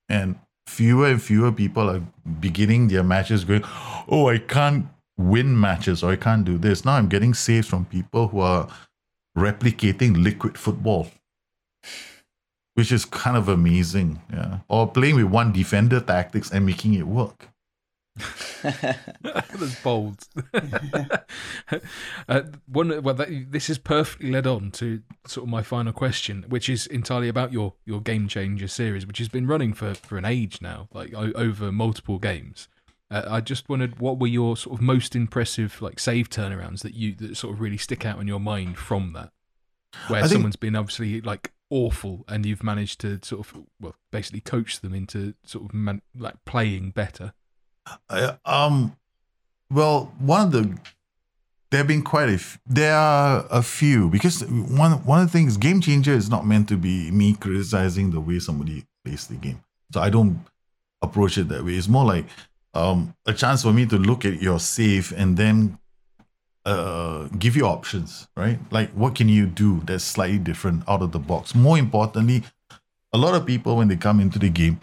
And fewer and fewer people are beginning their matches going, oh, I can't win matches or I can't do this. Now I'm getting saves from people who are replicating liquid football, which is kind of amazing. Yeah. Or playing with one defender tactics and making it work. That's bold. uh, one, well, that, this is perfectly led on to sort of my final question, which is entirely about your, your Game Changer series, which has been running for, for an age now, like o- over multiple games. Uh, I just wondered, what were your sort of most impressive like save turnarounds that you that sort of really stick out in your mind from that, where think, someone's been obviously like awful and you've managed to sort of well basically coach them into sort of man, like playing better. Uh, um, well, one of the there have been quite a f- there are a few because one one of the things Game Changer is not meant to be me criticizing the way somebody plays the game, so I don't approach it that way. It's more like Um, a chance for me to look at your save and then uh, give you options, right? Like, what can you do that's slightly different out of the box? More importantly, a lot of people, when they come into the game,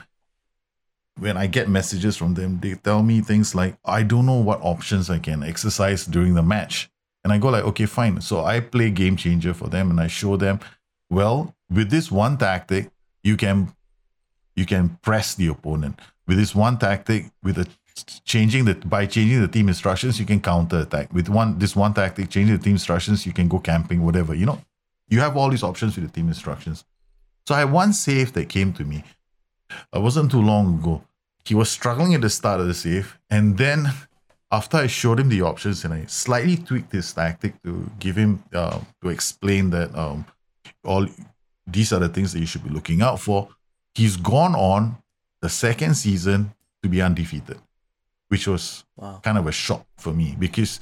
when I get messages from them, they tell me things like, I don't know what options I can exercise during the match. And I go like, okay, fine. So I play Game Changer for them and I show them, well, with this one tactic, you can you can press the opponent. With this one tactic, with a changing the by changing the team instructions, you can counter attack. With one this one tactic, changing the team instructions, you can go camping, whatever. You know, you have all these options with the team instructions. So I had one save that came to me. It wasn't too long ago. He was struggling at the start of the save, and then after I showed him the options and I slightly tweaked his tactic to give him, uh, to explain that um, all these are the things that you should be looking out for, he's gone on the second season to be undefeated, which was wow. kind of a shock for me, because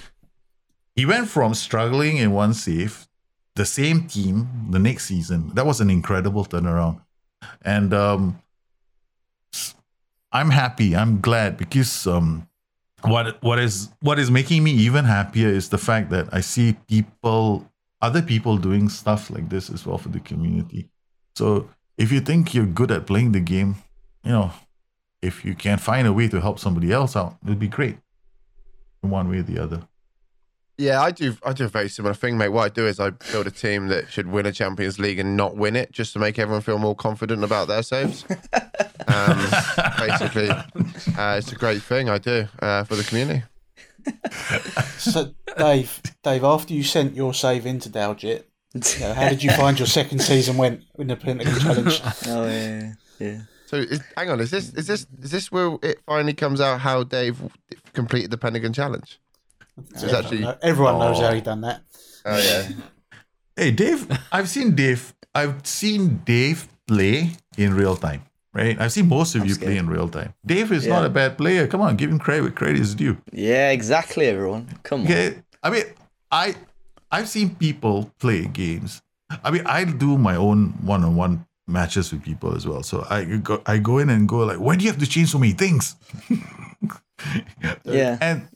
he went from struggling in one save, the same team, the next season. That was an incredible turnaround. And um, I'm happy. I'm glad, because um, what what is what is making me even happier is the fact that I see people, other people doing stuff like this as well for the community. So if you think you're good at playing the game, you know, if you can find a way to help somebody else out, it would be great in one way or the other. Yeah, I do I do a very similar thing, mate. What I do is I build a team that should win a Champions League and not win it, just to make everyone feel more confident about their saves. Um, basically, uh, it's a great thing I do uh, for the community. So, Dave, Dave, after you sent your save into Daljit, you know, how did you find your second season went in the Pentagon Challenge? Oh, yeah, yeah. So is, hang on, is this is this is this where it finally comes out how Dave completed the Pentagon Challenge? So no, actually, know. Everyone oh. knows how he done that. Oh yeah. Hey Dave, I've seen Dave. I've seen Dave play in real time. Right? I've seen most of I'm you scared. play in real time. Dave is yeah. not a bad player. Come on, give him credit. Credit is due. Yeah, exactly. Everyone, come okay. on. I mean, I I've seen people play games. I mean, I do my own one-on-one matches with people as well. So I go, I go in and go like, why do you have to change so many things? yeah. And.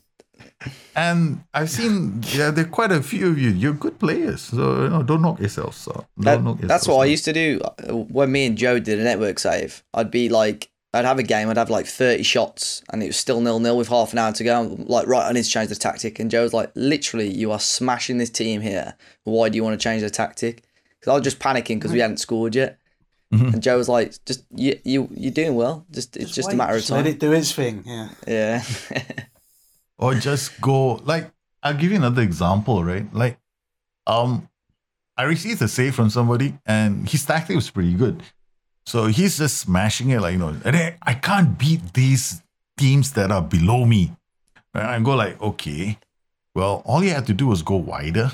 And I've seen, yeah, there are quite a few of you. You're good players, so you know, don't knock yourselves so. out. That, that's what out. I used to do when me and Joe did a network save. I'd be like, I'd have a game, I'd have like thirty shots, and it was still nil-nil with half an hour to go. I'm like, right, I need to change the tactic. And Joe's like, literally, you are smashing this team here. Why do you want to change the tactic? Because I was just panicking because we hadn't scored yet. Mm-hmm. And Joe was like, just you, you, you're doing well. Just it's just, just wait, a matter of time. Let it do its thing. Yeah. Yeah. Or just go, like, I'll give you another example, right? Like, um, I received a save from somebody and his tactic was pretty good. So he's just smashing it, like, you know, and I, I can't beat these teams that are below me. And I go like, okay, well, all you have to do is go wider,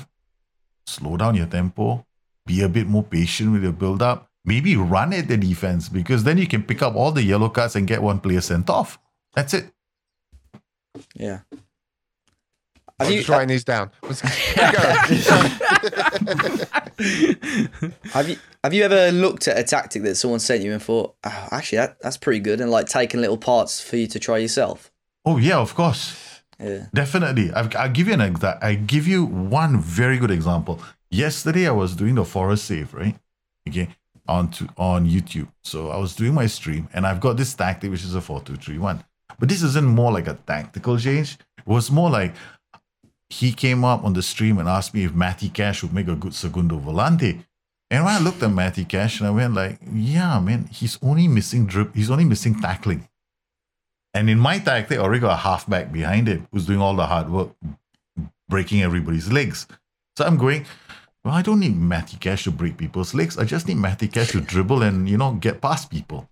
slow down your tempo, be a bit more patient with your build-up, maybe run at the defense, because then you can pick up all the yellow cards and get one player sent off. That's it. Yeah. Have I'm you, just writing uh, these down. have you have you ever looked at a tactic that someone sent you and thought, oh, actually that, that's pretty good, and like taking little parts for you to try yourself? Oh yeah, of course. Yeah. Definitely. I've, I'll give you an exa- I give you one very good example. Yesterday I was doing the Forrest save, right? Okay. On to, on YouTube. So I was doing my stream and I've got this tactic which is a four two three one. But this isn't more like a tactical change. It was more like he came up on the stream and asked me if Matty Cash would make a good segundo volante. And when I looked at Matty Cash and I went like, yeah, man, he's only missing drip. He's only missing tackling. And in my tactic, I already got a halfback behind him who's doing all the hard work, breaking everybody's legs. So I'm going, well, I don't need Matty Cash to break people's legs. I just need Matty Cash to dribble and, you know, get past people.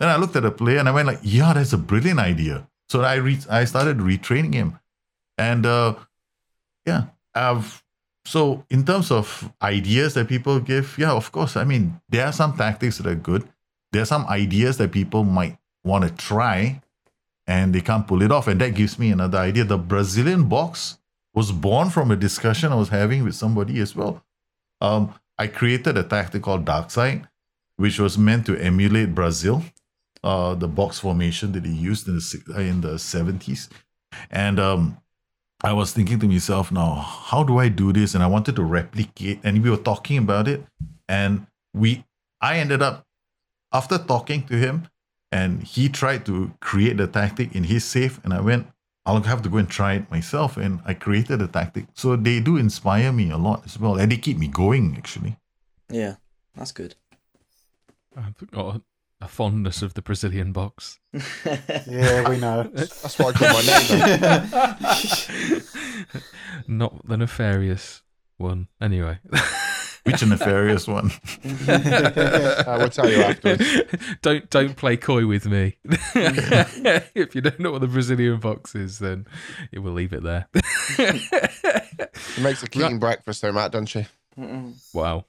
Then I looked at the player and I went like, yeah, that's a brilliant idea. So I re- I started retraining him. And uh, yeah, I've, so in terms of ideas that people give, yeah, of course. I mean, there are some tactics that are good. There are some ideas that people might want to try and they can't pull it off. And that gives me another idea. The Brazilian box was born from a discussion I was having with somebody as well. Um, I created a tactic called Dark Side, which was meant to emulate Brazil. Uh, the box formation that he used in the in the seventies, and um, I was thinking to myself, now how do I do this? And I wanted to replicate, and we were talking about it, and we, I ended up after talking to him, and he tried to create the tactic in his safe, and I went, I'll have to go and try it myself, and I created a tactic. So they do inspire me a lot as well, and they keep me going actually. Yeah, that's good. I've got a fondness of the Brazilian box. Yeah, we know. That's why I call my name. Not the nefarious one. Anyway. Which a nefarious one. I will tell you afterwards. Don't don't play coy with me. If you don't know what the Brazilian box is, then it will leave it there. She makes a clean right. breakfast though, Matt, doesn't she? Mm-mm. Wow.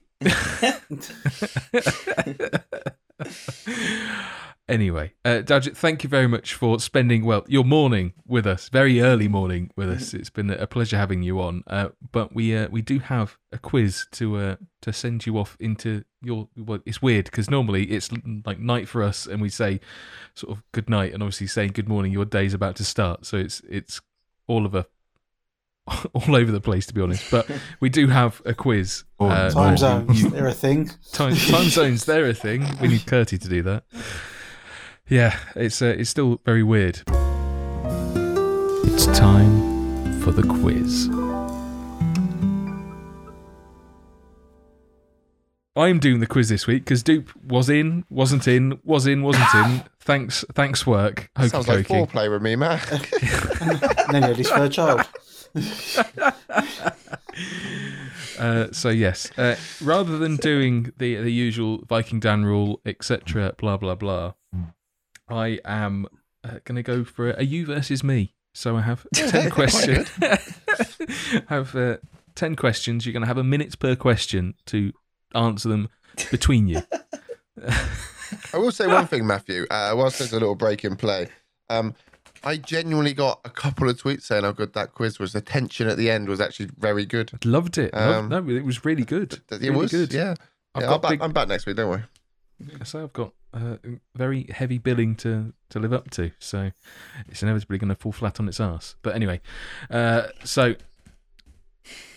Anyway, uh, Daljit, thank you very much for spending, well, your morning with us, very early morning with us. It's been a pleasure having you on. Uh, but we uh, we do have a quiz to uh, to send you off into your. Well, it's weird because normally it's like night for us, and we say sort of good night, and obviously saying good morning, your day's about to start. So it's it's all of a all over the place, to be honest. But we do have a quiz. Oh, uh, time zones, you, they're a thing. Time, time zones, they're a thing. We need Kurtie to do that. Yeah, it's uh, it's still very weird. It's time for the quiz. I'm doing the quiz this week because Dupe was in, wasn't in, was in, wasn't in. Thanks, thanks, work. Hokey sounds like foreplay with me, Matt. And then you had his third child. uh, so yes, uh, rather than doing the the usual Viking Dan rule, et cetera, blah blah blah, I am uh, going to go for a, a you versus me. So I have ten questions. have uh, ten questions. You're going to have a minute per question to answer them between you. I will say one thing, Matthew. Uh, whilst there's a little break in play, um, I genuinely got a couple of tweets saying how good that quiz was. The tension at the end was actually very good. I loved it. Um, no, it was really good. It really was good. Yeah. Yeah, I'm, back, big... I'm back next week. Don't worry. I say I've got uh, very heavy billing to, to live up to, so it's inevitably going to fall flat on its arse. But anyway, uh, so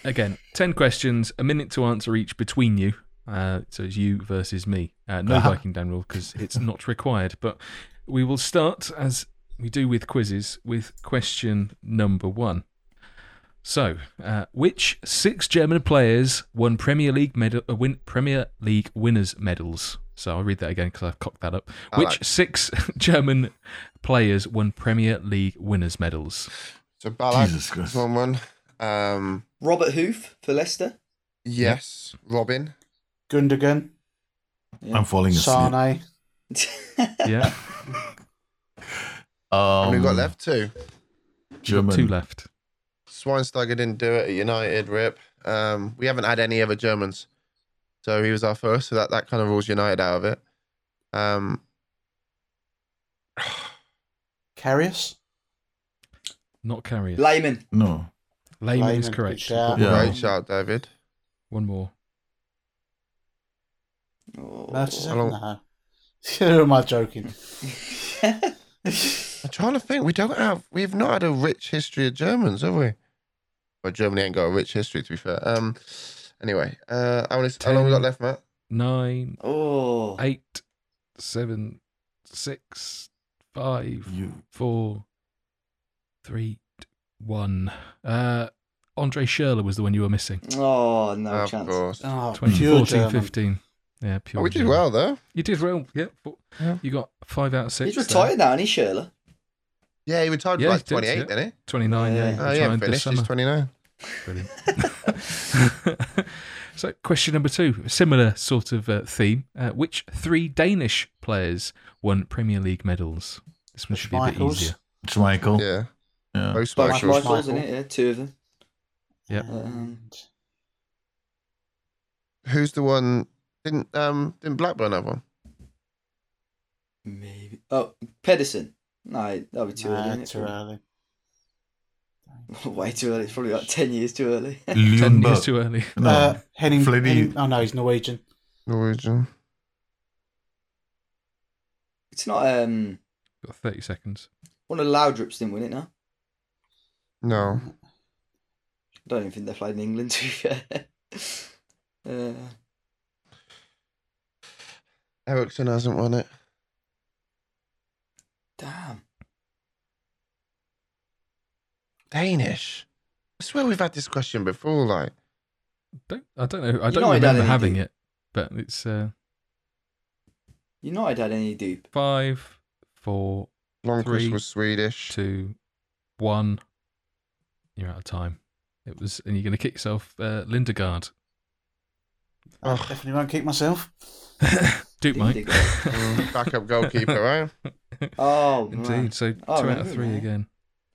again, ten questions, a minute to answer each between you. Uh, so it's you versus me. Uh, no uh-huh. Viking Dan rule because it's not required. But we will start, as we do with quizzes, with question number one. So, uh, which six German players won Premier League medal, uh, win, Premier League winners' medals? So I'll read that again because I've cocked that up. I which like. six German players won Premier League winners' medals? So Balak, someone. Um, Robert Hoof for Leicester. Yes, Robin. Gundogan. Yeah. I'm falling asleep. Sane. Yeah. Um, and we've got left two. German. Got two left. Schweinsteiger didn't do it at United, rip. Um, we haven't had any other Germans. So he was our first, so that, that kind of rules United out of it. Um, Karius? Not Karius. Lehmann. No. Lehmann is correct. Yeah. Yeah. Great shout, David. One more. Oh, no. Who am I joking? I'm trying to think. We don't have. We've not had a rich history of Germans, have we? Well, Germany ain't got a rich history, to be fair. Um. Anyway, uh, how, many, Ten, how long we got left, Matt? Nine. Oh. Eight. Seven. Six. Five. You. Four. Three. One. Uh, Andre Schürrle was the one you were missing. Oh no of chance. Course. Oh, twenty fourteen fifteen. Yeah, pure. Oh, we did German. Well, though. You did well, yeah. yeah. You got five out of six. He's retired there. Now, isn't he, Schürrle? Yeah, he retired yeah, like he twenty-eight, did, yeah. didn't he? twenty-nine, yeah. yeah. Oh, he yeah, finished. He's twenty-nine. Brilliant. So, question number two, a similar sort of uh, theme. Uh, which three Danish players won Premier League medals? This one should be a bit easier. Schmeichel. Yeah. yeah. Both Schmeichels, isn't it? Yeah, two of them. Yeah. And... Who's the one... Didn't um didn't Blackburn have one? Maybe. Oh, Pedersen. No, that would be too nah, early. Too early. Way too early. It's probably like ten years too early. ten years too early. No. Uh, Henning. Henning oh no, he's Norwegian. Norwegian. It's not. Um. You've got thirty seconds. One of the Laudrups didn't win it now. No. I don't even think they played in England. To be fair. uh, Ericsson hasn't won it. Damn. Danish. I swear we've had this question before. Like, don't I don't know. I don't remember having it, but it's. Uh... You're not had any dupe. Five, four, Blomqvist was Swedish. Two, one. You're out of time. It was, and you're going to kick yourself, uh, Lindegaard. I Ugh. definitely won't keep myself. Duke, mate. Backup goalkeeper, right? Oh, indeed. Man. So oh, two out of three man. again.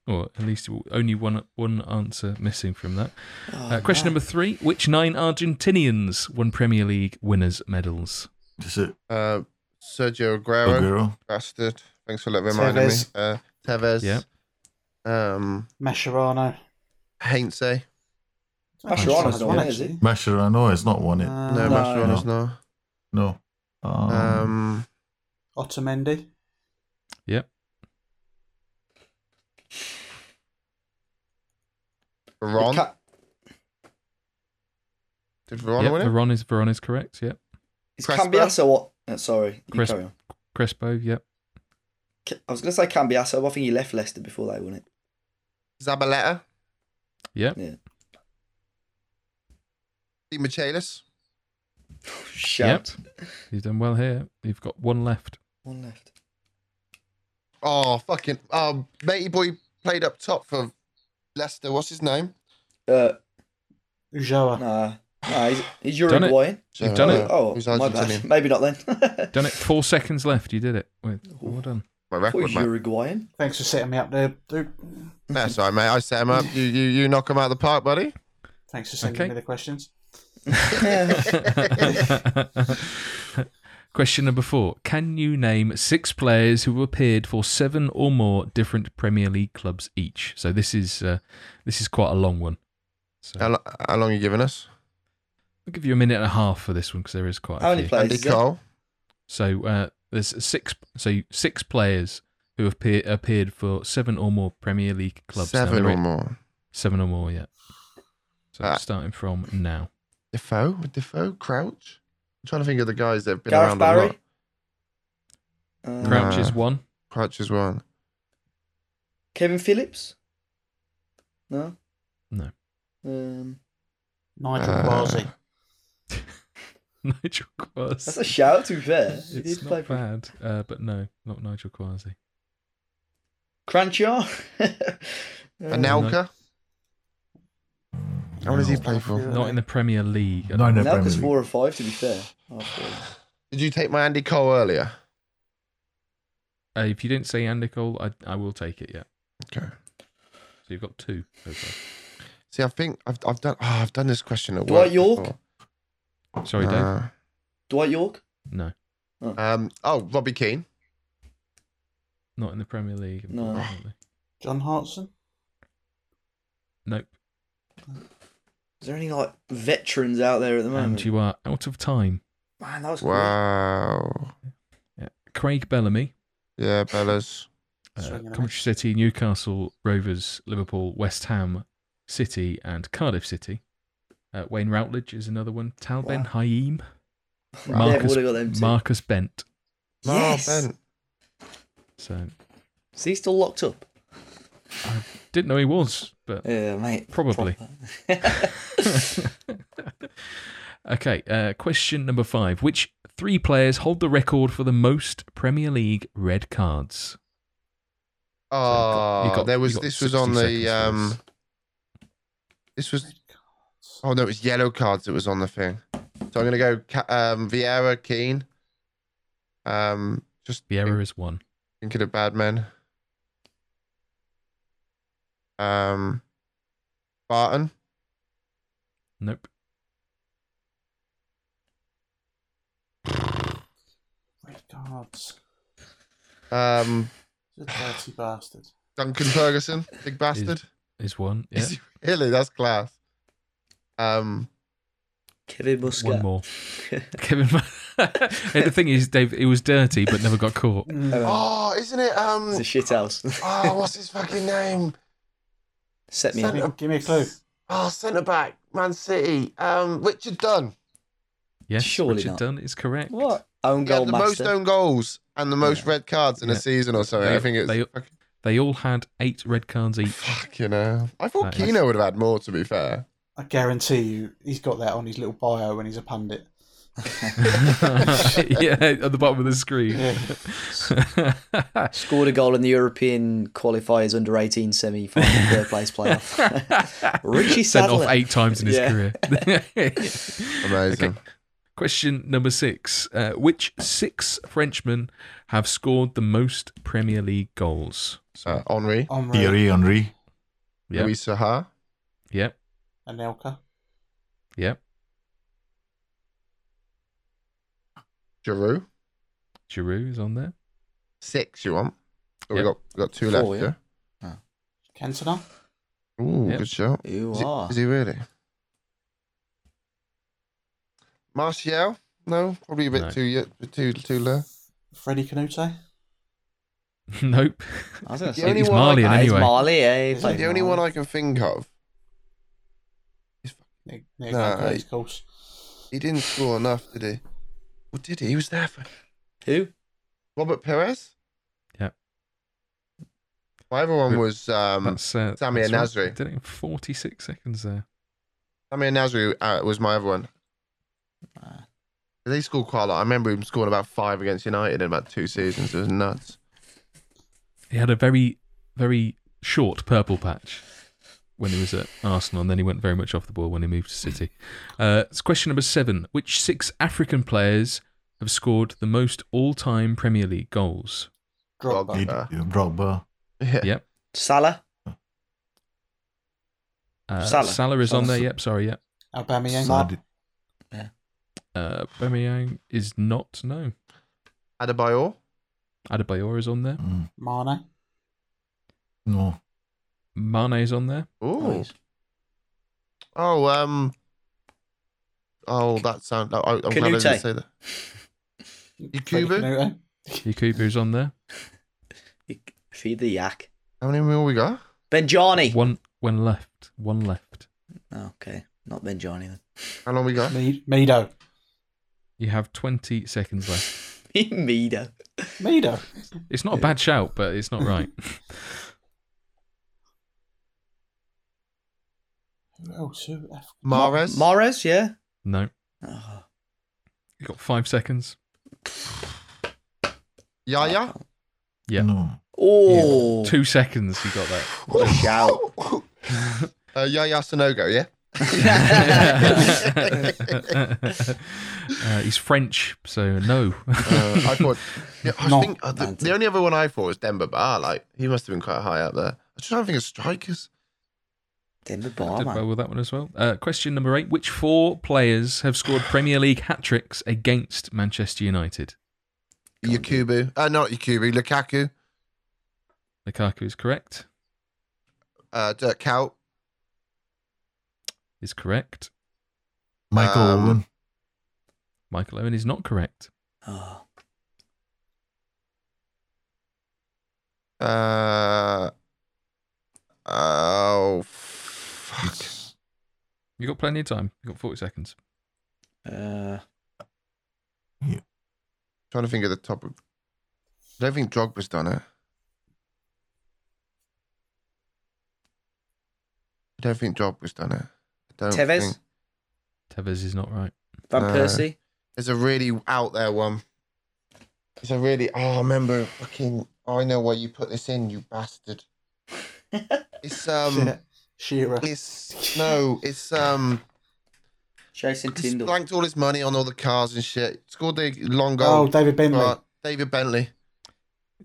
Or at least only one one answer missing from that. Oh, uh, question man. number three. Which nine Argentinians won Premier League winners' medals? That's it. Uh, Sergio Aguero. Aguero. Bastard. Thanks for reminding me. Uh, Tevez. Yeah. Um, Mascherano. Heinze. Mascherano's not won it, is he? Mascherano has not won it. Uh, no, no, Mascherano's no. not. No. Um, um, Otamendi. Yep. Veron. Ca- Did Veron yep, win it? Veron is, Veron is correct, yep. Is Cambiasso what? Oh, sorry. You Cres- carry on. Crespo, yep. I was going to say Cambiasso. I think he left Leicester before they won it. Zabaleta. Yep. Yeah. Di Michaelis. Shout. Yep. You've done well here. You've got one left. One left. Oh, fucking. Um, matey boy played up top for Leicester. What's his name? Uh, Ulloa. Nah. Nah, he's, he's Uruguayan. You've done it. Oh, oh my bad. Maybe not then. Done it. Four seconds left. You did it. Well, well done. My record, mate. Uruguayan. Thanks for setting me up there, dude. Nah, sorry, mate. I set him up. You, you, you knock him out of the park, buddy. Thanks for sending okay. me the questions. Question number four. Can you name six players who have appeared for seven or more different Premier League clubs each? So this is uh, this is quite a long one. So how, lo- how long are you giving us? I'll give you a minute and a half for this one because there is quite how a few. Andy Cole. So uh, there's six so six players who have appear- appeared for seven or more Premier League clubs. Seven or more. Seven or more, yeah. So uh, starting from now. Defoe, Defoe, Crouch. I'm trying to think of the guys that have been Gareth around Barry. a lot. Uh, Crouch is one. Crouch is one. Kevin Phillips? No? No. Um, Nigel uh, Quasi. Nigel Quasi. That's a shout, to be fair. It's he did not play bad, uh, but no, not Nigel Quasi. Cranchar? Anelka? How does he play for? Not in the Premier League. No, no. Now it's four or five, to be fair. Oh, did you take my Andy Cole earlier? Uh, if you didn't say Andy Cole, I I will take it. Yeah. Okay. So you've got two. Okay. See, I think I've I've done oh, I've done this question at Dwight work. Dwight York. Before. Sorry, Dave. Uh, Dwight York. No. Oh. Um. Oh, Robbie Keane. Not in the Premier League. No. John Hartson. Nope. Is there any like veterans out there at the moment? And you are out of time. Man, that was wow. Cool. Yeah. Craig Bellamy. Yeah, Bellas. Uh, Coventry City, Newcastle, Rovers, Liverpool, West Ham, City, and Cardiff City. Uh, Wayne Routledge is another one. Tal Ben wow. Haim. Marcus, yeah, got Marcus Bent. Yes. Oh, Bent. So, is he still locked up? I didn't know he was, but yeah, mate, probably. Okay, uh, question number five. Which three players hold the record for the most Premier League red cards? Oh, so you got, you got, there was this was on the um, this was oh no, it was yellow cards that was on the thing. So I'm gonna go um, Vieira, Keane. Um, just Vieira think, is one. Thinking of bad men. Um, Barton? Nope. Red cards. Um, He's a dirty bastard. Duncan Ferguson, big bastard. Is, is one, yeah. Is he really? That's class. Um, Kevin Muscat. One more. Kevin The thing is, Dave, it was dirty, but never got caught. Oh, isn't it? Um, it's a shit house. Oh, what's his fucking name? Set me up. Give me a clue. Oh, centre back, Man City. Um, Richard Dunn. Yes, surely Richard not. Dunn is correct. What? Own goal master. The most own goals and the most yeah. red cards in yeah. a season or something. They, I think it's. They, they all had eight red cards each. Fucking hell. I thought that Keno is. would have had more, to be fair. I guarantee you, he's got that on his little bio when he's a pundit. Yeah, at the bottom of the screen. Yeah. Scored a goal in the European qualifiers under eighteen semi final third place playoff. Richie Sent Sadler. Sent off eight times in his yeah. career. Amazing. Okay. Question number six. Uh, which six Frenchmen have scored the most Premier League goals? So, uh, Henri. Henri. Thierry Henry. Yep. Louis Saha. Yep. Anelka. Yep. Giroud. Giroud is on there. Six, you want? Oh, yep. we got we got two Four, left. Yeah. yeah. Oh. Cantona. Ooh, yep. Good shot. You is are. He, is he really? Martial? No, probably a bit no. too too too low. Freddie Canute. Nope. I was going to say he's Malian I, anyway. He's Mali, eh? He the Mali. Only one I can think of. Is Nick, Nick nah, he, course. He didn't score enough, did he? Well, did he? He was there for who? Robert Perez. Yeah. My other one was um, uh, Samir Nasri. Right. Did it in forty-six seconds there. Samir Nasri uh, was my other one. Nah. They scored quite a lot. I remember him scoring about five against United in about two seasons. It was nuts. He had a very, very short purple patch when he was at Arsenal, and then he went very much off the ball when he moved to City. Uh, it's question number seven. Which six African players have scored the most all-time Premier League goals? Drogba. Drogba. Yeah. Yep. Salah. Uh, Salah. Salah is Salah. on there. Yep. Sorry. Yep. Aubameyang. Yeah. Uh, Aubameyang is not. No. Adebayor. Adebayor is on there. Mm. Mane. No. Mane is on there. Ooh. Nice. Oh, um. Oh, that sound. I, I'm Canute. glad I didn't say that. Yakubu. Yakubu's on there. Feed the yak. How many more we got? Benjani. One, one left. One left. Okay. Not Benjani then. How long we got? Me- Mido. You have twenty seconds left. Mido. Mido. It's not a bad shout, but it's not right. Oh, so Mahrez. Mahrez, yeah. No. Oh. You got five seconds. Yaya. Yeah. No. Oh. Yeah. Two seconds. You got that. What a shout. uh, Yaya Sanogo, yeah. uh, he's French, so no. uh, I thought. Yeah, I Not think uh, the, the only other one I thought was Demba Ba. Like he must have been quite high up there. I just don't think of strikers. Demba Ba. I did well with that one as well. Uh, question number eight: which four players have scored Premier League hat tricks against Manchester United? Yakubu. Uh, not Yakubu. Lukaku. Lukaku is correct. Uh, Dirk Kuyt. Is correct. Michael um, Owen. Michael Owen is not correct. Oh. Uh, oh, fuck. You got plenty of time. You got forty seconds. Uh, yeah. Trying to think of the top. Of, I don't think Drogba's done it. I don't think Drogba's done it. Tevez? Think... Tevez is not right. Van no. Persie? There's a really out there one. It's a really... Oh, I remember fucking... Oh, I know why you put this in, you bastard. It's, um... Shearer. It's... No, it's, um... Jason Tindall. Blanked all his money on all the cars and shit. Scored the long goal. Oh, David Bentley. Uh, David Bentley.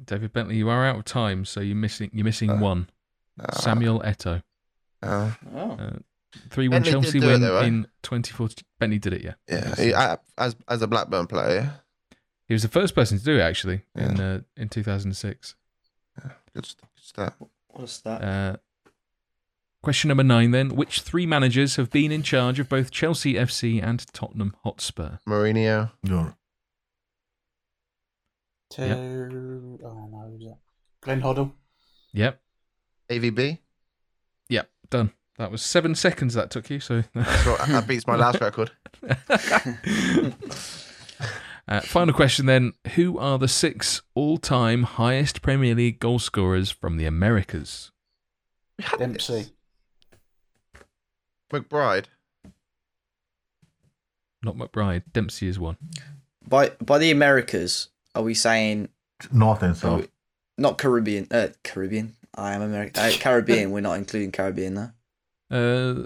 David Bentley, you are out of time, so you're missing You're missing uh, one. Uh, Samuel Eto'o. Uh, oh. Uh, three one Bentley Chelsea win though, right? In twenty fourteen. Bentley did it, yeah. Yeah, he, I, as as a Blackburn player, yeah. He was the first person to do it actually yeah. in uh, in two thousand six. Yeah, good stat. What a stat. Uh, question number nine then: which three managers have been in charge of both Chelsea F C and Tottenham Hotspur? Mourinho. No. To... Yep. Oh no, Glenn Hoddle. Yep. A V B. Yep, done. That was seven seconds that took you, so... That beats my last record. uh, final question then. Who are the six all-time highest Premier League goal scorers from the Americas? Dempsey. McBride. Not McBride. Dempsey is one. By by the Americas, are we saying... North and South. We, not Caribbean. Uh, Caribbean. I am American. Uh, Caribbean. We're not including Caribbean, though. Uh,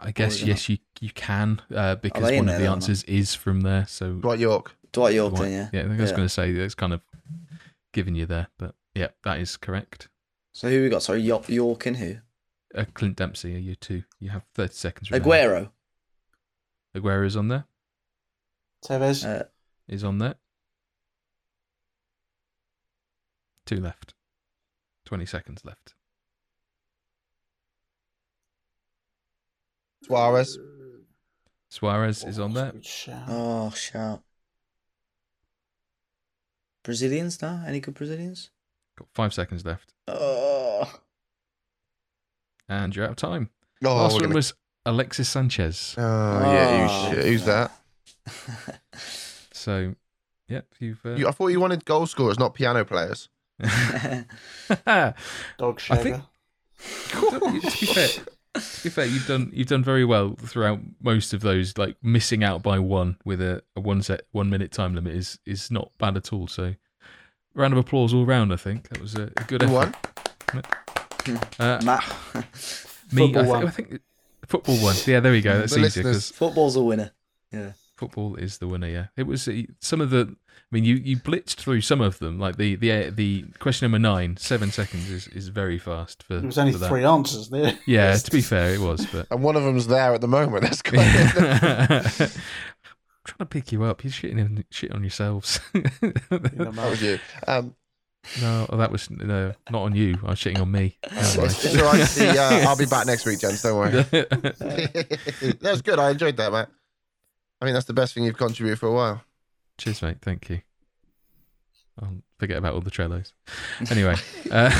I guess, yes, you you can, uh, because one of the answers is from there. So Dwight York. Dwight York, Dwight, yeah. Yeah, I think I was yeah. going to say it's kind of giving you there, but yeah, that is correct. So who we got? Sorry, York, York in who? Uh, Clint Dempsey, are you two? You have thirty seconds. Aguero. Aguero is on there. Tevez uh, is on there. Two left. twenty seconds left. Suarez. Suarez is on there. Oh, shout. Brazilians now? Any good Brazilians? Got five seconds left. Oh. And you're out of time. Oh, Last one gonna... was Alexis Sanchez. Oh, oh yeah. Who's, who's that? So, yep. You've, uh... you, I thought you wanted goal scorers, not piano players. Dog shaver. To be fair, to be fair, you've done you've done very well throughout most of those. Like missing out by one with a, a one set one minute time limit is is not bad at all. So, round of applause all round. I think that was a good effort. One. Uh, Matt. Me, football I, th- one. I think football one. Yeah, there we go. That's easier because football's a winner. Yeah. Football is the winner, yeah. It was some of the... I mean, you, you blitzed through some of them. Like the the the question number nine, seven seconds is, is very fast. For, it was only for three answers there. Yeah, to be fair, it was. But... And one of them's there at the moment. That's quite... I'm trying to pick you up. You're shitting in, shit on yourselves. That was you. Um... No, oh, that was no, not on you. I was shitting on me. It's all right. See, uh, I'll be back next week, gents. Don't worry. That was good. I enjoyed that, mate. I mean, that's the best thing you've contributed for a while. Cheers, mate. Thank you. I'll forget about all the Trellos. Anyway. Uh...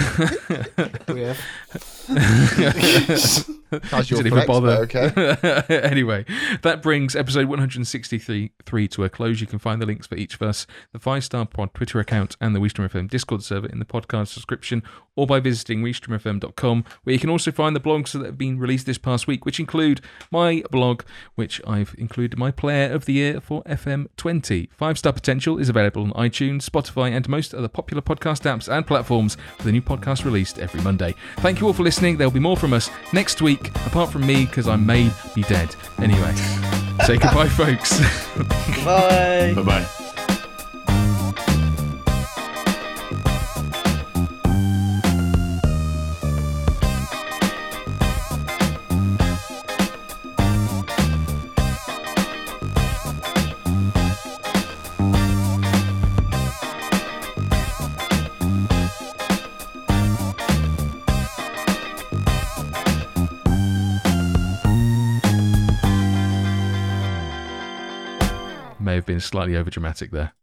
Didn't even flex, bother. Okay. Anyway, that brings episode one sixty-three to a close. You can find the links for each of us, the Five Star Pod Twitter account and the Weestream F M Discord server in the podcast subscription or by visiting weestream f m dot com, where you can also find the blogs that have been released this past week, which include my blog, which I've included my player of the year for F M twenty. Five Star Potential is available on iTunes, Spotify, and most other popular podcast apps and platforms, with a new podcast released every Monday. Thank you all for listening. There'll be more from us next week, apart from me, because I may be dead. Anyway, say goodbye, folks. Bye. Bye-bye. Been slightly overdramatic there.